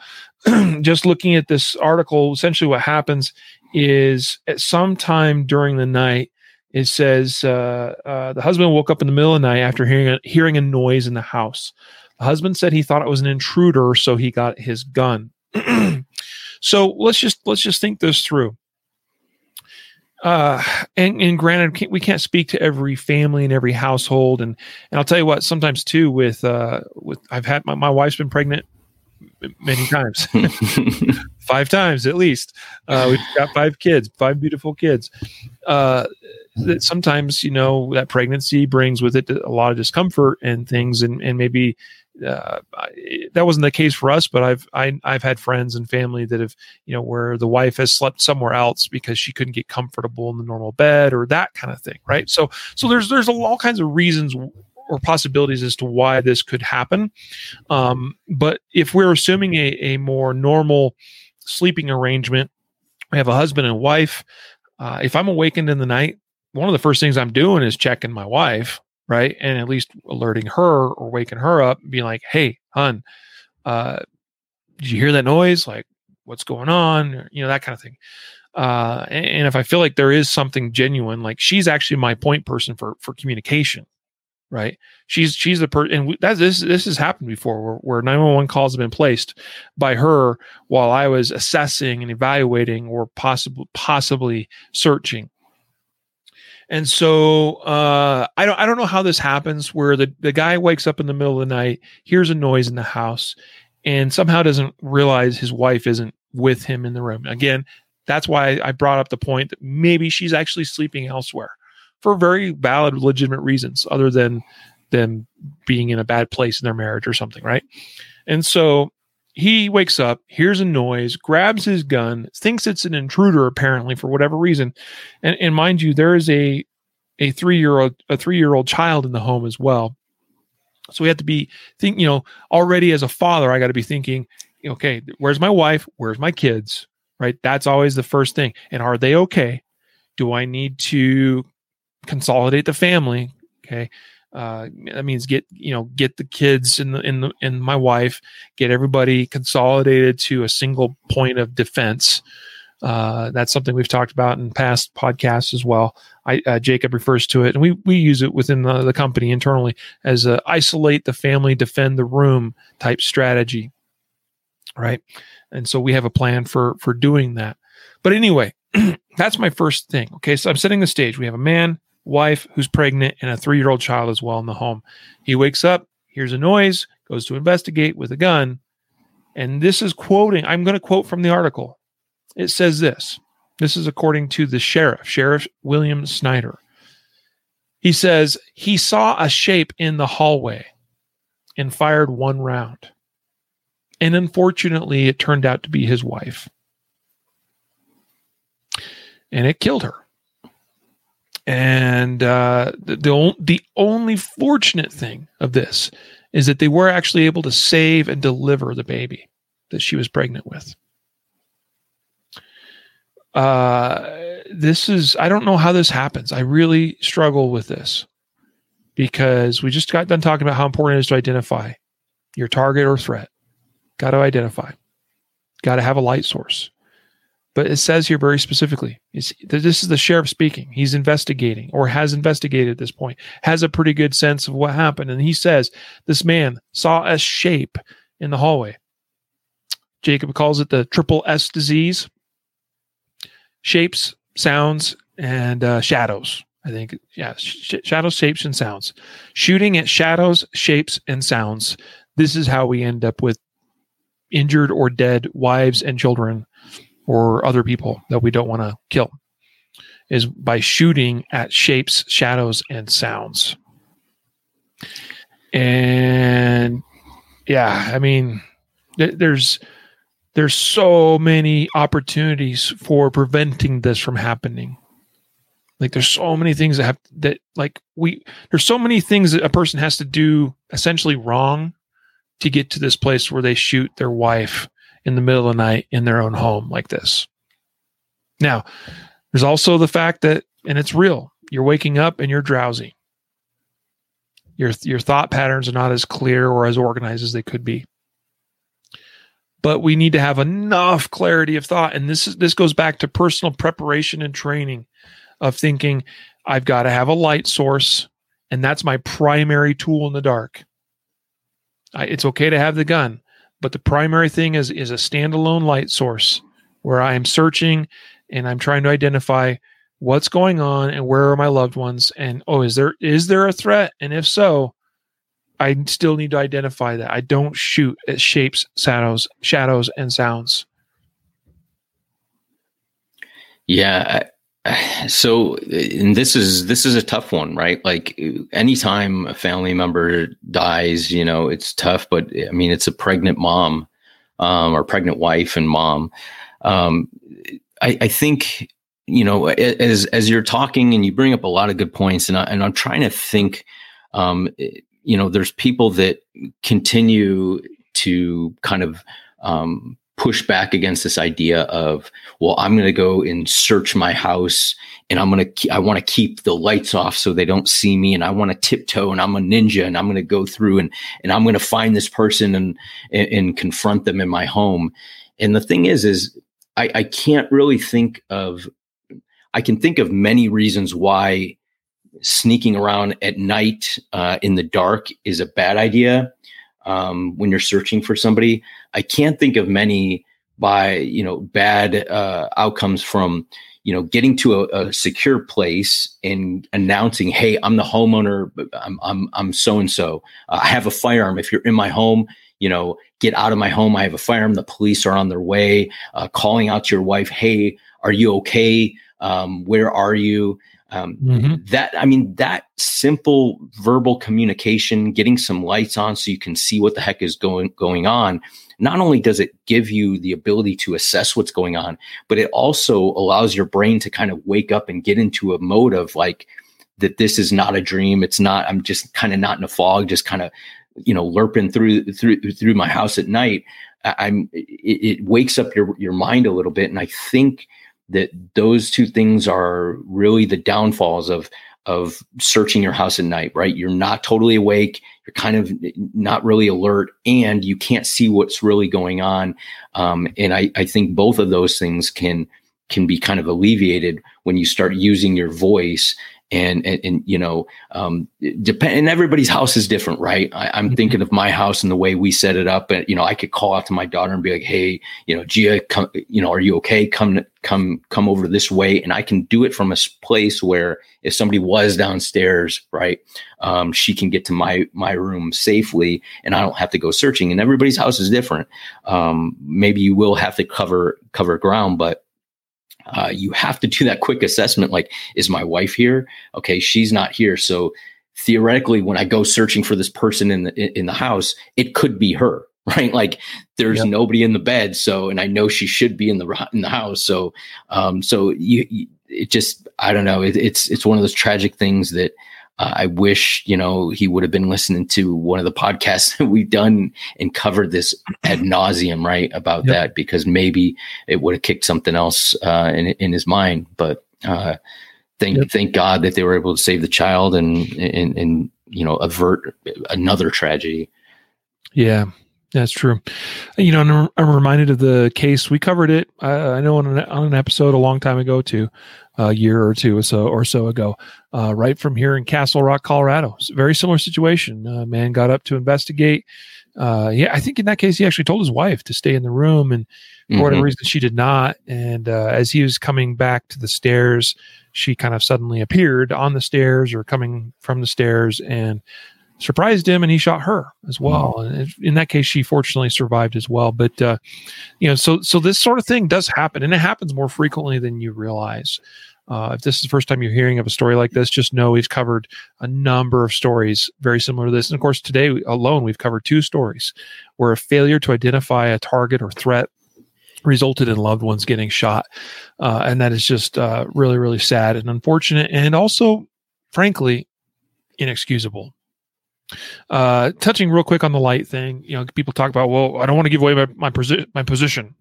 just looking at this article, essentially what happens is at some time during the night, it says, uh, uh, the husband woke up in the middle of the night after hearing a, hearing a noise in the house. Husband said he thought it was an intruder, so he got his gun. So let's just let's just think this through. Uh, and, and granted, we can't speak to every family and every household. And, and I'll tell you what, sometimes too, with, uh, with, I've had my, my wife's been pregnant many times, five times at least. Uh, we've got five kids, five beautiful kids. Uh, that sometimes, you know, that pregnancy brings with it a lot of discomfort and things. And, and maybe, uh, that wasn't the case for us, but I've, I, I've had friends and family that have, you know, where the wife has slept somewhere else because she couldn't get comfortable in the normal bed or that kind of thing. Right. So, so there's, there's all kinds of reasons or possibilities as to why this could happen. Um, but if we're assuming a, a more normal sleeping arrangement, we have a husband and wife. Uh, if I'm awakened in the night, one of the first things I'm doing is checking my wife, right? And at least alerting her or waking her up and being like, hey, hun, uh, did you hear that noise? Like, what's going on? Or, you know, that kind of thing. Uh, and, and if I feel like there is something genuine, like she's actually my point person for, for communication, right? She's, she's the person, and we, that, this, this has happened before where, where nine one one calls have been placed by her while I was assessing and evaluating or possibly, possibly searching. And so uh, I don't I don't know how this happens where the, the guy wakes up in the middle of the night, hears a noise in the house, and somehow doesn't realize his wife isn't with him in the room. Again, that's why I brought up the point that maybe she's actually sleeping elsewhere for very valid, legitimate reasons other than them being in a bad place in their marriage or something, right? And so he wakes up, hears a noise, grabs his gun, thinks it's an intruder apparently for whatever reason. And, and mind you, there is a a three-year-old a three-year-old child in the home as well. So we have to be think, you know, already as a father, I got to be thinking, okay, where's my wife? Where's my kids? Right? That's always the first thing. And are they okay? Do I need to consolidate the family? Okay. Uh, that means get, you know, get the kids and the, in the, and my wife, get everybody consolidated to a single point of defense. Uh, that's something we've talked about in past podcasts as well. I, uh, Jacob refers to it and we, we use it within the, the company internally as a isolate the family, defend the room type strategy. Right. And so we have a plan for, for doing that. But anyway, that's my first thing. Okay. So I'm setting the stage. We have a man, wife who's pregnant and a three-year-old child as well in the home. He wakes up, hears a noise, goes to investigate with a gun. And this is quoting, I'm going to quote from the article. It says this, this is according to the sheriff, Sheriff William Snyder. He says he saw a shape in the hallway and fired one round. And unfortunately, it turned out to be his wife. And it killed her. And uh, the the, the only fortunate thing of this is that they were actually able to save and deliver the baby that she was pregnant with. Uh, this is, I don't know how this happens. I really struggle with this because we just got done talking about how important it is to identify your target or threat. Got to identify. Got to have a light source. But it says here very specifically, it's, this is the sheriff speaking. He's investigating or has investigated at this point, has a pretty good sense of what happened. And he says, this man saw a shape in the hallway. Jacob calls it the triple S disease. Shapes, sounds, and uh, shadows. I think, yeah, sh- shadows, shapes, and sounds. Shooting at shadows, shapes, and sounds. This is how we end up with injured or dead wives and children or other people that we don't want to kill, is by shooting at shapes, shadows, and sounds. And yeah, I mean, th- there's there's so many opportunities for preventing this from happening. Like there's so many things that have that like we there's so many things that a person has to do essentially wrong to get to this place where they shoot their wife in the middle of the night in their own home like this. Now, there's also the fact that, and it's real, you're waking up and you're drowsy. Your, your thought patterns are not as clear or as organized as they could be. But we need to have enough clarity of thought. And this is, this goes back to personal preparation and training of thinking, I've got to have a light source. And that's my primary tool in the dark. I, it's okay to have the gun, but the primary thing is is a standalone light source where I am searching and I'm trying to identify what's going on and where are my loved ones, and oh, is there is there a threat? And if so, I still need to identify that. I don't shoot at shapes, shadows, shadows, and sounds. Yeah. So, and this is this is a tough one, right? Like, anytime a family member dies, you know, it's tough. But I mean, it's a pregnant mom, um, or pregnant wife and mom. Um, I, I think, you know, as as you're talking, and you bring up a lot of good points, and I, and I'm trying to think. Um, you know, there's people that continue to kind of um, push back against this idea of, well, I'm going to go and search my house, and I'm going to, I want to keep the lights off so they don't see me, and I want to tiptoe, and I'm a ninja, and I'm going to go through and, and I'm going to find this person and, and, and confront them in my home. And the thing is, is I, I can't really think of, I can think of many reasons why sneaking around at night uh, in the dark is a bad idea um, when you're searching for somebody. I can't think of many by, you know, bad uh, outcomes from, you know, getting to a, a secure place and announcing, hey, I'm the homeowner. I'm, I'm, I'm so-and-so. Uh, I have a firearm. If you're in my home, you know, get out of my home. I have a firearm. The police are on their way. Uh, calling out to your wife, hey, are you okay? Um, where are you? Um, mm-hmm. That, I mean, that simple verbal communication, getting some lights on so you can see what the heck is going, going on. Not only does it give you the ability to assess what's going on, but it also allows your brain to kind of wake up and get into a mode of like, that this is not a dream. It's not, I'm just kind of not in a fog, just kind of, you know, lurping through, through, through my house at night. I, I'm, it, it wakes up your, your mind a little bit. And I think that those two things are really the downfalls of of searching your house at night, right? You're not totally awake. You're kind of not really alert, and you can't see what's really going on. Um, and I, I think both of those things can can be kind of alleviated when you start using your voice. And, and, and you know, um, depend. And everybody's house is different, right? I, I'm mm-hmm. thinking of my house and the way we set it up. And, you know, I could call out to my daughter and be like, hey, you know, Gia, come, you know, are you okay? Come, come, come over this way. And I can do it from a place where if somebody was downstairs, right, um, she can get to my, my room safely, and I don't have to go searching. And everybody's house is different. Um, maybe you will have to cover, cover ground, but Uh, you have to do that quick assessment. Like, is my wife here? Okay, she's not here. So theoretically, when I go searching for this person in the, in the house, it could be her, right? Like, there's yep. nobody in the bed. So, and I know she should be in the in the house. So, um, so you, you it just, I don't know. It, it's it's one of those tragic things that uh, I wish, you know, he would have been listening to one of the podcasts that we've done and covered this ad nauseum, right, about yep. that, because maybe it would have kicked something else uh, in in his mind. But uh, thank yep. thank God that they were able to save the child and and and you know avert another tragedy. Yeah, that's true. You know, I'm, I'm reminded of the case we covered it. I, I know on an, on an episode a long time ago too. A year or two or so, or so ago, uh, right from here in Castle Rock, Colorado. It's a very similar situation. A man got up to investigate. Uh, yeah, I think in that case, he actually told his wife to stay in the room, and for mm-hmm. whatever reason, she did not. And uh, as he was coming back to the stairs, she kind of suddenly appeared on the stairs or coming from the stairs and surprised him, and he shot her as well. Wow. And in that case, she fortunately survived as well. But, uh, you know, so so this sort of thing does happen, and it happens more frequently than you realize. Uh, if this is the first time you're hearing of a story like this, just know we've covered a number of stories very similar to this. And of course, today alone, we've covered two stories where a failure to identify a target or threat resulted in loved ones getting shot. Uh, and that is just uh, really, really sad and unfortunate, and also, frankly, inexcusable. Uh, touching real quick on the light thing, you know, people talk about, well, I don't want to give away my my, posi- my position.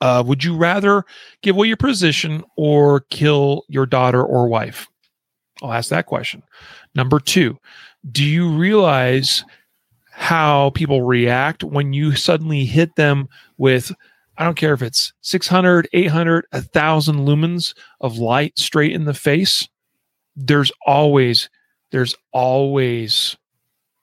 Uh, would you rather give away your position or kill your daughter or wife? I'll ask that question. Number two, do you realize how people react when you suddenly hit them with, I don't care if it's six hundred, eight hundred, one thousand lumens of light straight in the face? There's always, there's always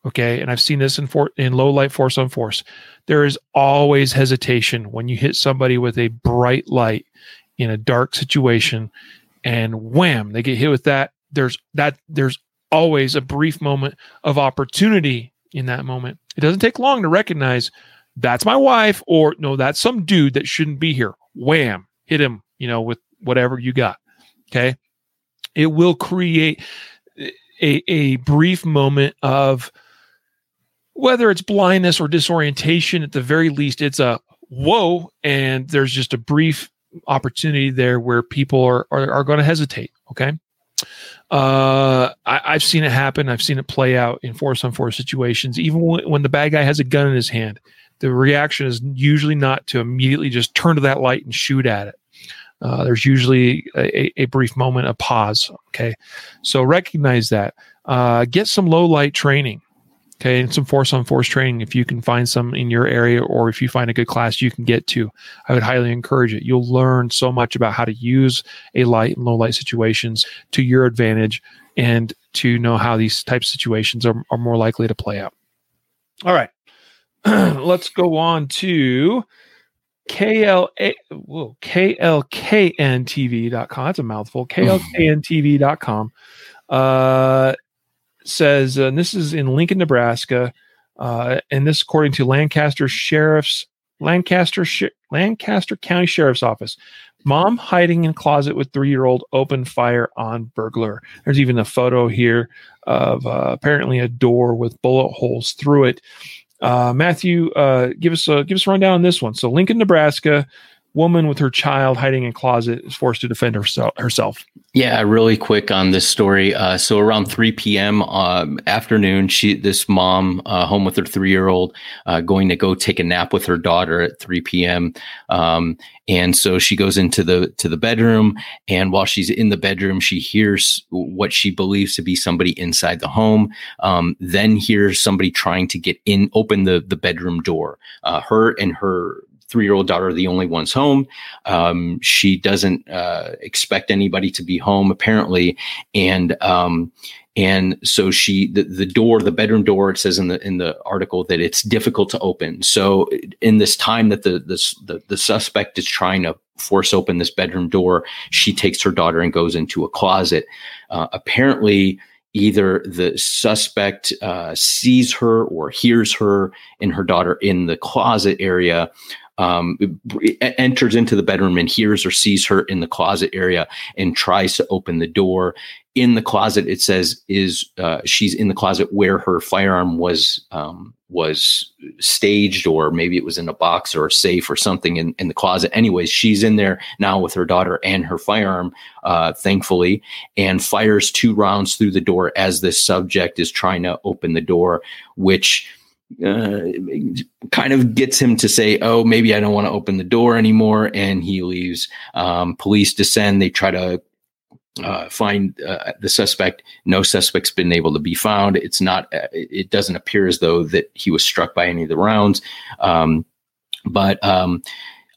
Okay, and I've seen this in for, in low light force on force. There is always hesitation when you hit somebody with a bright light in a dark situation, and wham, they get hit with that. There's that. There's always a brief moment of opportunity in that moment. It doesn't take long to recognize that's my wife, or no, that's some dude that shouldn't be here. Wham, hit him, you know, with whatever you got. Okay, it will create a a brief moment of, whether it's blindness or disorientation, at the very least, it's a whoa, and there's just a brief opportunity there where people are are, are going to hesitate, okay? Uh, I, I've seen it happen. I've seen it play out in force-on-force situations. Even when, when the bad guy has a gun in his hand, the reaction is usually not to immediately just turn to that light and shoot at it. Uh, there's usually a, a brief moment of pause, okay? So recognize that. Uh, get some low-light training. Okay, and some force-on-force training, if you can find some in your area, or if you find a good class you can get to, I would highly encourage it. You'll learn so much about how to use a light in low-light situations to your advantage, and to know how these types of situations are, are more likely to play out. All right, let's go on to K L A, whoa, K L K N T V dot com. That's a mouthful. K L K N T V dot com. Uh... says, uh, and this is in Lincoln, Nebraska, uh, and this according to Lancaster Sheriff's, Lancaster Sh- Lancaster County Sheriff's Office. Mom hiding in closet with three-year-old, open fire on burglar. There's even a photo here of uh, apparently a door with bullet holes through it. Uh, Matthew, uh, give us a give us a rundown on this one. So Lincoln, Nebraska, woman with her child hiding in closet is forced to defend herself. Yeah, really quick on this story. Uh, so around three p.m. Um, afternoon, she this mom uh, home with her three-year-old uh, going to go take a nap with her daughter at three p.m. Um, and so she goes into the to the bedroom, and while she's in the bedroom, she hears what she believes to be somebody inside the home. Um, then hears somebody trying to get in, open the the bedroom door. Uh, her and her three-year-old daughter are the only ones home. Um, she doesn't uh, expect anybody to be home, apparently, and um, and so she the, the door, the bedroom door. It says in the in the article that it's difficult to open. So in this time that the the the, the suspect is trying to force open this bedroom door, she takes her daughter and goes into a closet. Uh, apparently, either the suspect uh, sees her or hears her and her daughter in the closet area. Um, enters into the bedroom and hears or sees her in the closet area and tries to open the door. In the closet, it says, is uh, she's in the closet where her firearm was um, was staged, or maybe it was in a box or a safe or something in, in the closet. Anyways, she's in there now with her daughter and her firearm, uh, thankfully, and fires two rounds through the door as this subject is trying to open the door, which Uh, kind of gets him to say, oh, maybe I don't want to open the door anymore. And he leaves. Um, police descend. They try to uh, find uh, the suspect. No suspect's been able to be found. It's not, it doesn't appear as though that he was struck by any of the rounds. Um, but um,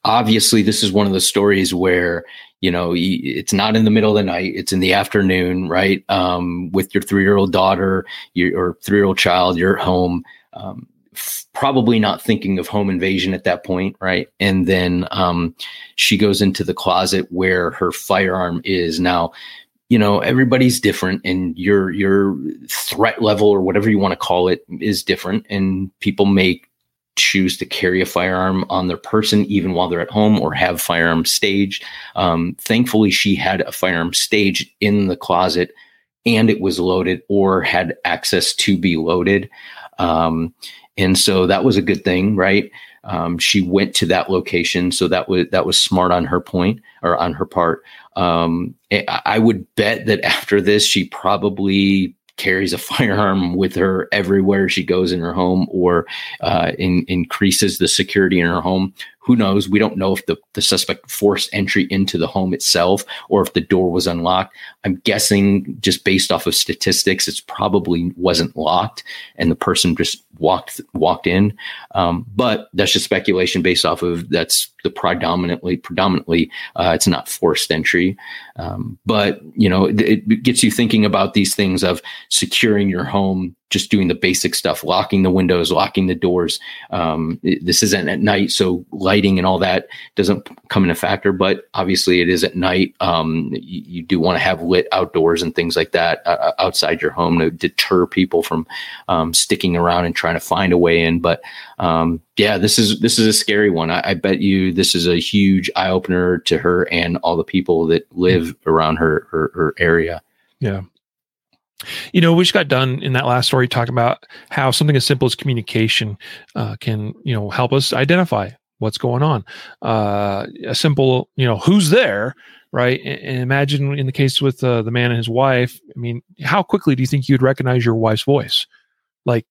obviously this is one of the stories where, you know, it's not in the middle of the night. It's in the afternoon, right? Um, with your three-year-old daughter, your or three-year-old child, you're at home. Um, f- probably not thinking of home invasion at that point, right? And then um, she goes into the closet where her firearm is. Now, you know, everybody's different, and your your threat level, or whatever you want to call it, is different, and people may choose to carry a firearm on their person even while they're at home, or have firearms staged. Um, thankfully, she had a firearm staged in the closet, and it was loaded, or had access to be loaded. Um, and so that was a good thing, right? Um, she went to that location. So that was, that was smart on her point or on her part. Um, I, I would bet that after this, she probably carries a firearm with her everywhere she goes in her home, or, uh, in, increases the security in her home. Who knows? We don't know if the, the suspect forced entry into the home itself, or if the door was unlocked. I'm guessing, just based off of statistics, it's probably wasn't locked and the person just walked, walked in. Um, but that's just speculation based off of that's the predominantly, predominantly, uh, it's not forced entry. Um, but you know, it, it gets you thinking about these things of securing your home just doing the basic stuff, locking the windows, locking the doors. Um, it, this isn't at night, so lighting and all that doesn't come in a factor, but obviously it is at night. Um, you, you do want to have lit outdoors and things like that uh, outside your home to deter people from um, sticking around and trying to find a way in. But um, yeah, this is, this is a scary one. I, I bet you this is a huge eye opener to her and all the people that live around her, her, her area. Yeah. You know, we just got done in that last story talking about how something as simple as communication uh, can, you know, help us identify what's going on. Uh, a simple, you know, who's there, right? And imagine in the case with uh, the man and his wife. I mean, how quickly do you think you'd recognize your wife's voice? Like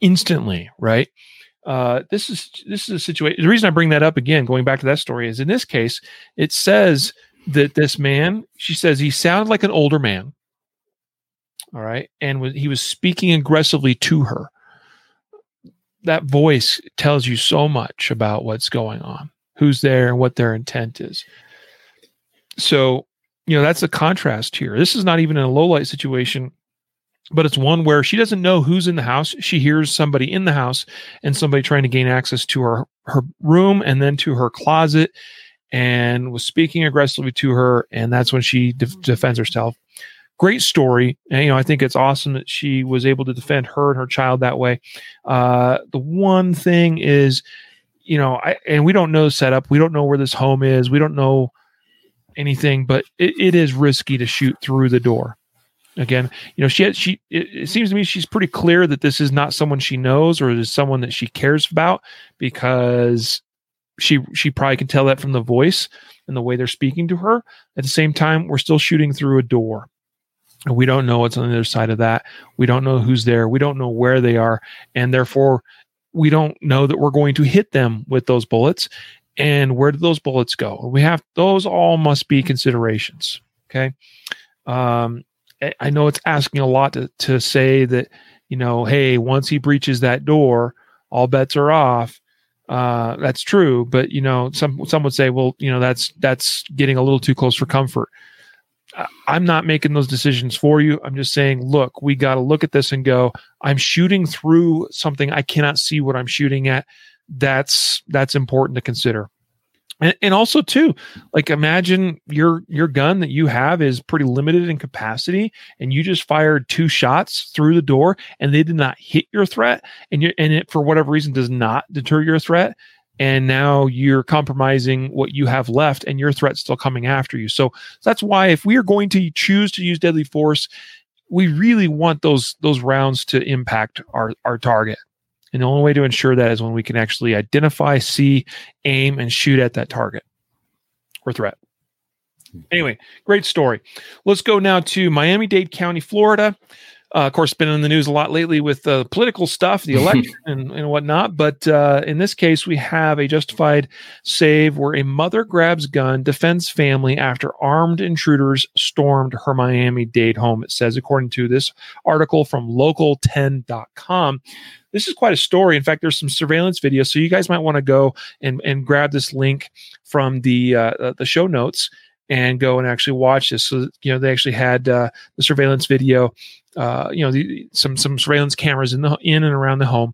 instantly, right? Uh, this is this is a situation. The reason I bring that up again, going back to that story, is in this case, it says that this man, she says, he sounded like an older man. All right. And w- he was speaking aggressively to her. That voice tells you so much about what's going on, who's there, and what their intent is. So, you know, that's the contrast here. This is not even in a low light situation, but it's one where she doesn't know who's in the house. She hears somebody in the house and somebody trying to gain access to her, her room and then to her closet, and was speaking aggressively to her. And that's when she de- defends herself. Great story. And, you know, I think it's awesome that she was able to defend her and her child that way. Uh, the one thing is, you know, I, and we don't know the setup. We don't know where this home is. We don't know anything, but it, it is risky to shoot through the door. Again, you know, she, had, she, it, it seems to me she's pretty clear that this is not someone she knows or is someone that she cares about, because she, she probably can tell that from the voice and the way they're speaking to her. At the same time, we're still shooting through a door. We don't know what's on the other side of that. We don't know who's there. We don't know where they are. And therefore, we don't know that we're going to hit them with those bullets. And where do those bullets go? We have, those all must be considerations. Okay. Um, I know it's asking a lot to, to say that, you know, hey, once he breaches that door, all bets are off. Uh, that's true. But, you know, some, some would say, well, you know, that's, that's getting a little too close for comfort. I'm not making those decisions for you. I'm just saying, look, we got to look at this and go, I'm shooting through something. I cannot see what I'm shooting at. That's, that's important to consider. And, and also too, like, imagine your, your gun that you have is pretty limited in capacity, and you just fired two shots through the door and they did not hit your threat, and you, and it for whatever reason does not deter your threat. And now you're compromising what you have left, and your threat's still coming after you. So that's why if we are going to choose to use deadly force, we really want those those rounds to impact our, our target. And the only way to ensure that is when we can actually identify, see, aim, and shoot at that target or threat. Anyway, great story. Let's go now to Miami-Dade County, Florida. Uh, of course, been in the news a lot lately with uh, political stuff, the election and, and whatnot. But uh, in this case, we have a justified save where a mother grabs gun, defends family after armed intruders stormed her Miami-Dade home. It says, according to this article from local ten dot com, this is quite a story. In fact, there's some surveillance video. So you guys might want to go and, and grab this link from the uh, the show notes and go and actually watch this. So, you know, they actually had uh, the surveillance video. Uh, you know, the, some some surveillance cameras in the in and around the home,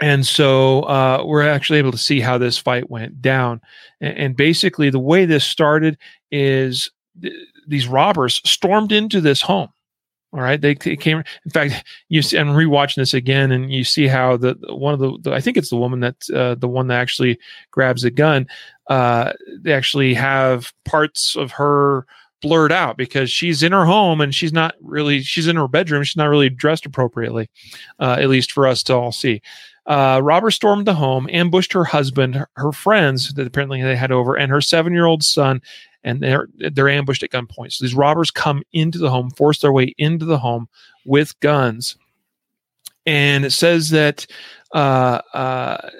and so uh, we're actually able to see how this fight went down. And, and basically, the way this started is th- these robbers stormed into this home. All right, they, they came. In fact, you see, I'm rewatching this again, and you see how the one of the, the I think it's the woman that uh, the one that actually grabs the gun. Uh, they actually have parts of her blurred out because she's in her home and she's not really, she's in her bedroom. She's not really dressed appropriately, uh, at least for us to all see. Uh, robbers stormed the home, ambushed her husband, her friends that apparently they had over, and her seven-year-old son, and they're, they're ambushed at gunpoint. So these robbers come into the home, force their way into the home with guns. And it says that, uh, uh,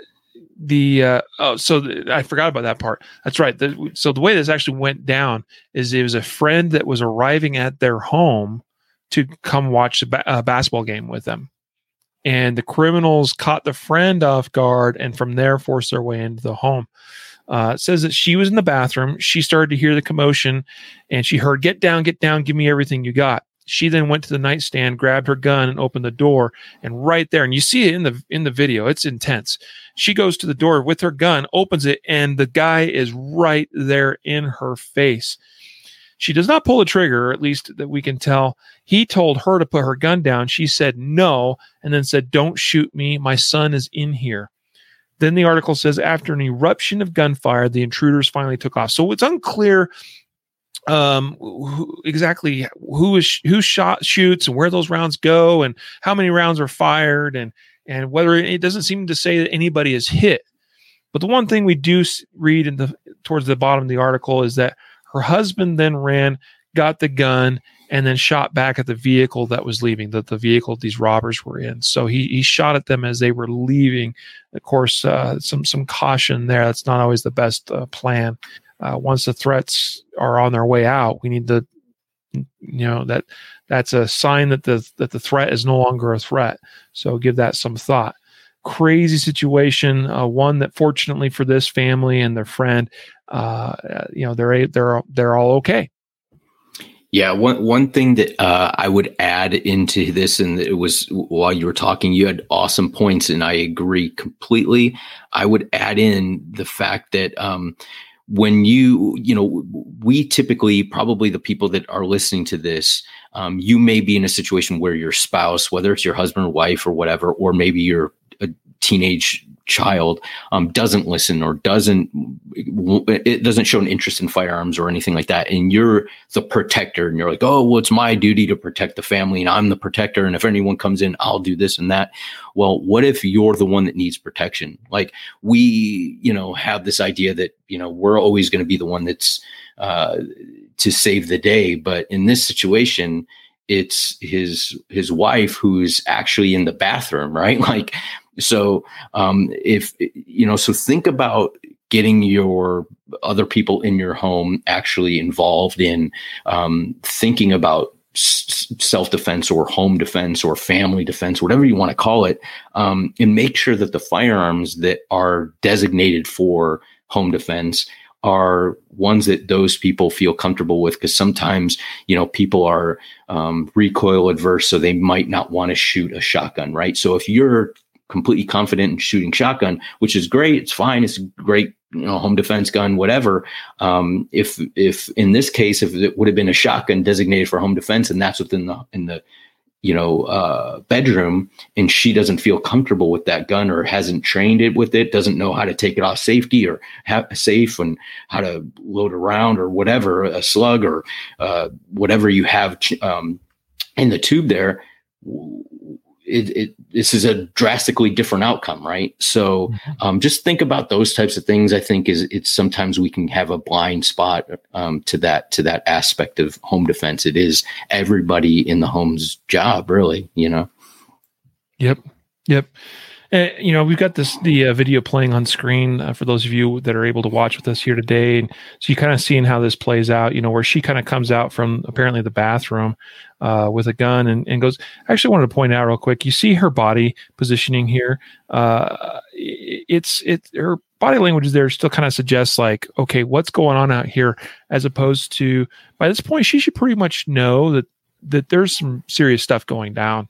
The uh, oh, so th- I forgot about that part. That's right. The, so the way this actually went down is it was a friend that was arriving at their home to come watch a, ba- a basketball game with them, and the criminals caught the friend off guard, and from there forced their way into the home. Uh, it says that she was in the bathroom. She started to hear the commotion, and she heard, "Get down, get down, give me everything you got." She then went to the nightstand, grabbed her gun, and opened the door. And right there, and you see it in the in the video, it's intense. She goes to the door with her gun, opens it, and the guy is right there in her face. She does not pull the trigger, or at least that we can tell. He told her to put her gun down. She said no, and then said, "Don't shoot me. My son is in here." Then the article says, after an eruption of gunfire, the intruders finally took off. So it's unclear um, who, exactly who is who shot, shoots, and where those rounds go, and how many rounds are fired, and and whether it, it doesn't seem to say that anybody is hit. But the one thing we do read in the towards the bottom of the article is that her husband then ran, got the gun, and then shot back at the vehicle that was leaving, that the vehicle these robbers were in. So he he shot at them as they were leaving. Of course, uh, some some caution there. That's not always the best uh, plan. Uh, once the threats are on their way out, we need to, you know, that that's a sign that the that the threat is no longer a threat. So give that some thought. Crazy situation, uh, one that fortunately for this family and their friend, uh, you know, they're they're they're all okay. Yeah, one one thing that uh, I would add into this, and it was while you were talking, you had awesome points, and I agree completely. I would add in the fact that um, when you, you know, we typically, probably the people that are listening to this, um, you may be in a situation where your spouse, whether it's your husband or wife or whatever, or maybe you're a teenage child, um, doesn't listen or doesn't, it doesn't show an interest in firearms or anything like that. And you're the protector, and you're like, oh, well, it's my duty to protect the family, and I'm the protector, and if anyone comes in, I'll do this and that. Well, what if you're the one that needs protection? Like, we, you know, have this idea that, you know, we're always going to be the one that's uh, to save the day. But in this situation, it's his, his wife who's actually in the bathroom, right? Like, so um, if, you know, so think about getting your other people in your home actually involved in um, thinking about s- self-defense or home defense or family defense, whatever you want to call it, um, and make sure that the firearms that are designated for home defense are ones that those people feel comfortable with, because sometimes, you know, people are um, recoil adverse, so they might not want to shoot a shotgun, right? So if you're completely confident in shooting shotgun, which is great, it's fine, it's a great, you know, home defense gun, whatever. Um, if if in this case, if it would have been a shotgun designated for home defense, and that's within the in the you know, uh, bedroom, and she doesn't feel comfortable with that gun, or hasn't trained it with it, doesn't know how to take it off safety, or have a safe, and how to load a round or whatever, a slug, or uh, whatever you have um, in the tube there, it, it, this is a drastically different outcome, right? So um, just think about those types of things. I think is it's sometimes we can have a blind spot um, to that, to that aspect of home defense. It is everybody in the home's job, really, you know? Yep. Yep. Uh, you know, we've got this, the uh, video playing on screen uh, for those of you that are able to watch with us here today. And so you kind of seeing how this plays out, you know, where she kind of comes out from apparently the bathroom uh, with a gun and, and goes, I actually wanted to point out real quick, you see her body positioning here. Uh, it's, it, her body language there still kind of suggests like, okay, what's going on out here? As opposed to, by this point, she should pretty much know that, that there's some serious stuff going down.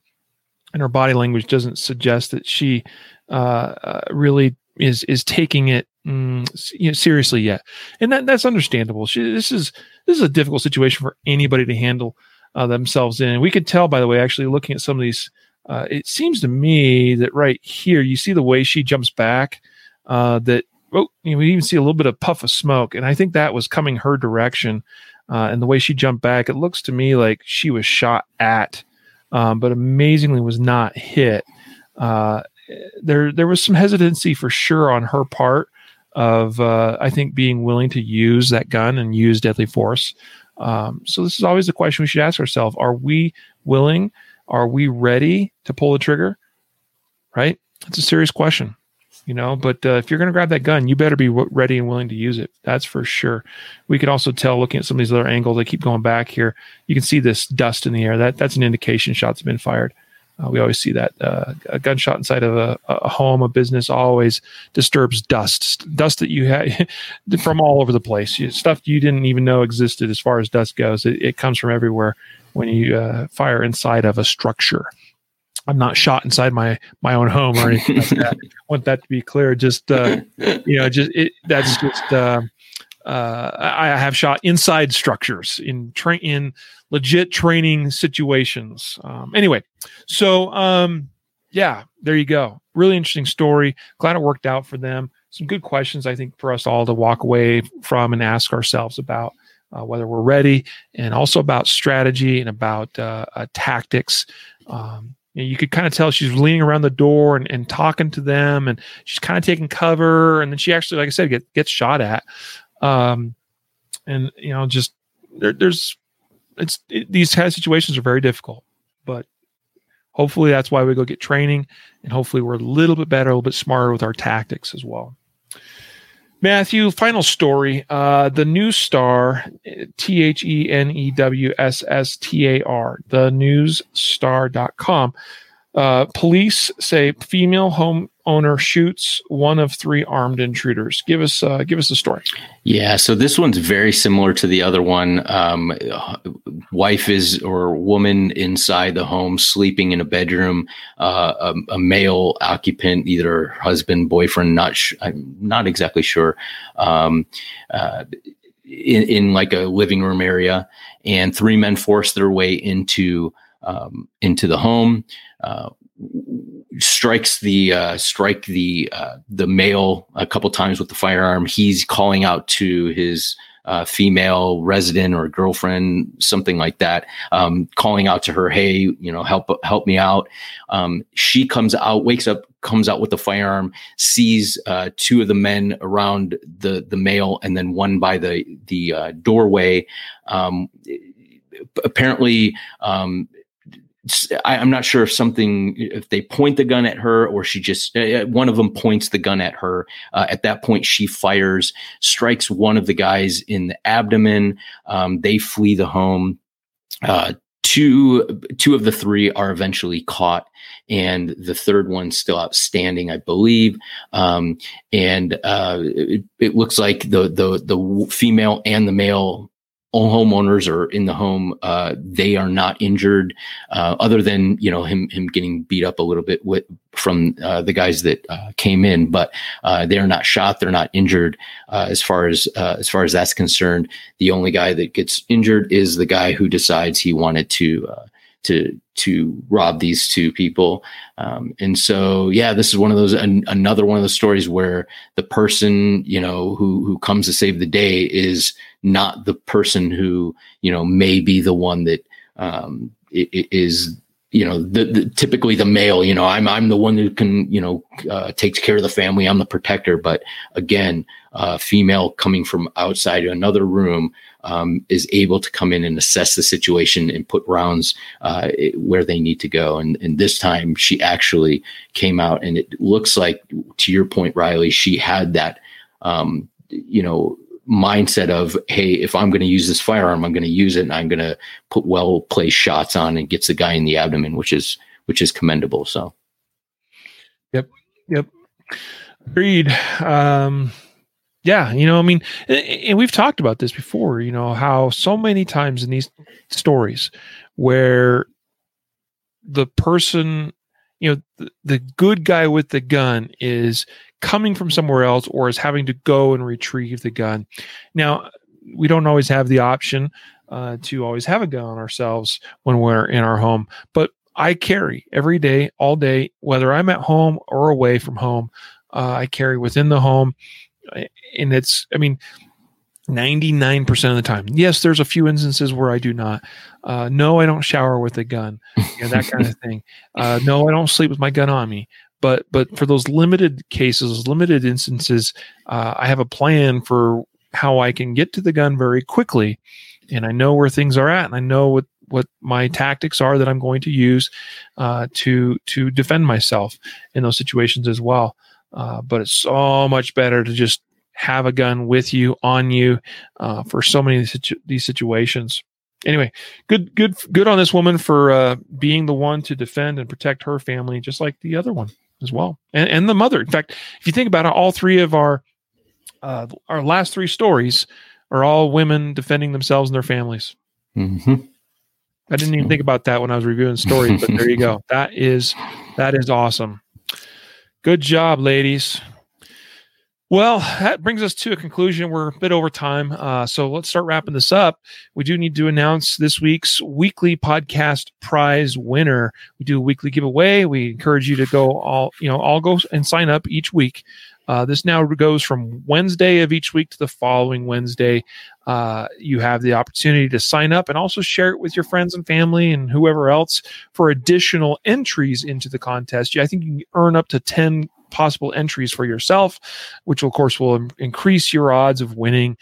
And her body language doesn't suggest that she uh, uh, really is is taking it mm, you know, seriously yet, and that that's understandable. She, this is this is a difficult situation for anybody to handle uh, themselves in. And we could tell, by the way, actually looking at some of these, uh, it seems to me that right here you see the way she jumps back. Uh, that oh, you know, we even see a little bit of puff of smoke, and I think that was coming her direction. Uh, and the way she jumped back, it looks to me like she was shot at. Um, but amazingly was not hit. Uh, there there was some hesitancy for sure on her part of, uh, I think, being willing to use that gun and use deadly force. Um, so this is always the question we should ask ourselves. Are we willing? Are we ready to pull the trigger? Right? It's a serious question. You know, but uh, if you're going to grab that gun, you better be w- ready and willing to use it. That's for sure. We could also tell, looking at some of these other angles, they keep going back here. You can see this dust in the air. That That's an indication shots have been fired. Uh, we always see that. Uh, a gunshot inside of a, a home, a business, always disturbs dust. Dust that you had from all over the place. You, stuff you didn't even know existed as far as dust goes. It, it comes from everywhere. when you uh, fire inside of a structure. I'm not shot inside my, my own home or anything like that. I want that to be clear. Just, uh, you know, just it, that's just, uh, uh, I have shot inside structures in train, in legit training situations. Um, anyway, so, um, yeah, there you go. Really interesting story. Glad it worked out for them. Some good questions, I think, for us all to walk away from and ask ourselves about uh, whether we're ready, and also about strategy and about uh, uh, tactics. Um, You could kind of tell she's leaning around the door and, and talking to them, and she's kind of taking cover. And then she actually, like I said, get, gets shot at. Um, and, you know, just there, there's it's it, these kind of situations are very difficult. But hopefully that's why we go get training. And hopefully we're a little bit better, a little bit smarter with our tactics as well. Matthew, final story. Uh, the News Star, T H E N E W S S T A R, the news star dot com. Uh, police say female homeowner shoots one of three armed intruders. Give us uh, give us the story. Yeah, so this one's very similar to the other one. Um, wife is or woman inside the home sleeping in a bedroom. Uh, a, a male occupant, either husband, boyfriend, not sh- I'm not exactly sure, um, uh, in, in like a living room area, and three men force their way into um, into the home. Uh, strikes the uh, strike the uh, the male a couple times with the firearm. He's calling out to his uh, female resident or girlfriend, something like that, um, calling out to her, "Hey, you know, help help me out." Um, she comes out, wakes up, comes out with the firearm, sees uh, two of the men around the the male, and then one by the the uh, doorway. Um, apparently. Um, I, I'm not sure if something, if they point the gun at her or she just, uh, one of them points the gun at her. Uh, at that point, she fires, strikes one of the guys in the abdomen. Um, they flee the home. Uh, two, two of the three are eventually caught, and the third one's still outstanding, I believe. Um, and uh, it, it looks like the, the, the female and the male homeowners are in the home. Uh, they are not injured, uh, other than, you know, him, him getting beat up a little bit with, from uh, the guys that uh, came in, but uh, they're not shot. They're not injured. Uh, as far as, uh, as far as that's concerned, the only guy that gets injured is the guy who decides he wanted to, uh, to, to rob these two people. Um, and so, yeah, this is one of those, an, another one of those stories where the person, you know, who, who comes to save the day is not the person who, you know, may be the one that, um, is, you know, the, the, typically the male, you know, I'm, I'm the one who can, you know, uh, takes care of the family. I'm the protector. But again, uh, female coming from outside another room, Um, is able to come in and assess the situation and put rounds uh, where they need to go. And, and this time she actually came out, and it looks like, to your point, Riley, she had that, um, you know, mindset of, hey, if I'm going to use this firearm, I'm going to use it, and I'm going to put well-placed shots on, and gets the guy in the abdomen, which is, which is commendable. So. Yep. Yep. Agreed. Um, Yeah, you know, I mean, and we've talked about this before, you know, how so many times in these stories where the person, you know, the, the good guy with the gun is coming from somewhere else or is having to go and retrieve the gun. Now, we don't always have the option uh, to always have a gun on ourselves when we're in our home, but I carry every day, all day, whether I'm at home or away from home. Uh, I carry within the home. And it's, I mean, ninety-nine percent of the time. Yes, there's a few instances where I do not. Uh, no, I don't shower with a gun, you know, that kind of thing. Uh, no, I don't sleep with my gun on me. But but for those limited cases, limited instances, uh, I have a plan for how I can get to the gun very quickly. And I know where things are at, and I know what, what my tactics are that I'm going to use uh, to to defend myself in those situations as well. Uh, but it's so much better to just have a gun with you, on you, uh, for so many of situ- these situations. Anyway, good, good, good on this woman for uh, being the one to defend and protect her family, just like the other one as well, and, and the mother. In fact, if you think about it, all three of our uh, our last three stories are all women defending themselves and their families. Mm-hmm. I didn't even think about that when I was reviewing stories, but there you go. That is, that is awesome. Good job, ladies. Well, that brings us to a conclusion. We're a bit over time, uh, so let's start wrapping this up. We do need to announce this week's weekly podcast prize winner. We do a weekly giveaway. We encourage you to go all, you know, all go and sign up each week. Uh, this now goes from Wednesday of each week to the following Wednesday. Uh, you have the opportunity to sign up and also share it with your friends and family and whoever else for additional entries into the contest. Yeah, I think you can earn up to ten possible entries for yourself, which of course will increase your odds of winning.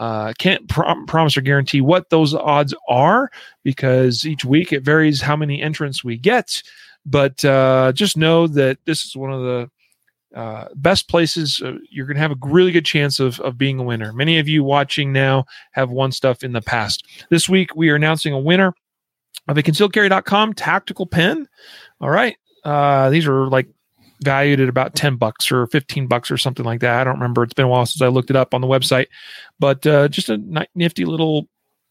Uh, can't prom- promise or guarantee what those odds are because each week it varies how many entrants we get. But uh, just know that this is one of the Uh, best places. Uh, you're going to have a really good chance of, of being a winner. Many of you watching now have won stuff in the past. This week, we are announcing a winner of a concealed carry dot com tactical pen. All right. Uh, these are like valued at about ten bucks or fifteen bucks or something like that. I don't remember. It's been a while since I looked it up on the website, but uh, just a nifty little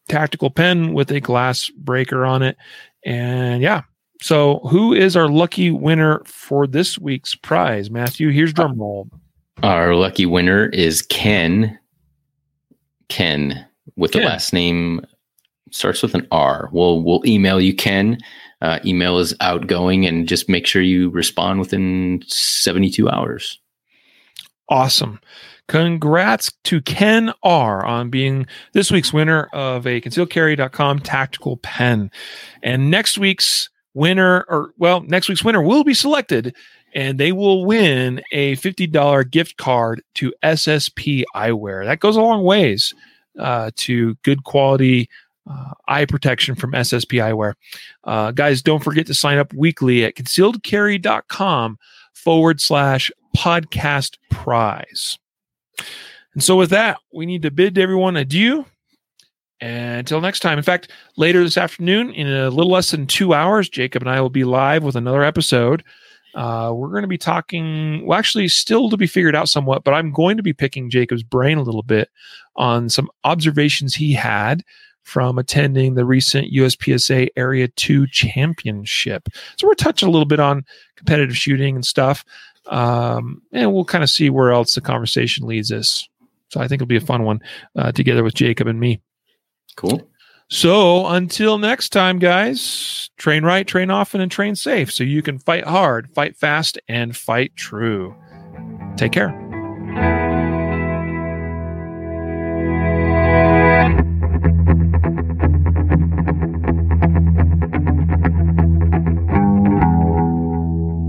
tactical pen with a glass breaker on it. And yeah. So who is our lucky winner for this week's prize? Matthew, here's drum roll. Our lucky winner is Ken. Ken with Ken. The last name starts with an R. We'll, we'll email you, Ken. Uh, email is outgoing, and just make sure you respond within seventy-two hours. Awesome. Congrats to Ken R on being this week's winner of a concealed carry dot com tactical pen. And next week's winner or well next week's winner will be selected, and they will win a fifty dollars gift card to S S P Eyewear. That goes a long ways uh, to good quality uh, eye protection from S S P Eyewear. Uh, guys, don't forget to sign up weekly at concealed carry dot com forward slash podcast prize. And so with that, we need to bid everyone adieu. And until next time, in fact, later this afternoon, in a little less than two hours, Jacob and I will be live with another episode. Uh, we're going to be talking, well, actually still to be figured out somewhat, but I'm going to be picking Jacob's brain a little bit on some observations he had from attending the recent U S P S A Area two Championship. So we're touching a little bit on competitive shooting and stuff, um, and we'll kind of see where else the conversation leads us. So I think it'll be a fun one uh, together with Jacob and me. Cool. So until next time, guys, train right, train often, and train safe so you can fight hard, fight fast, and fight true. Take care.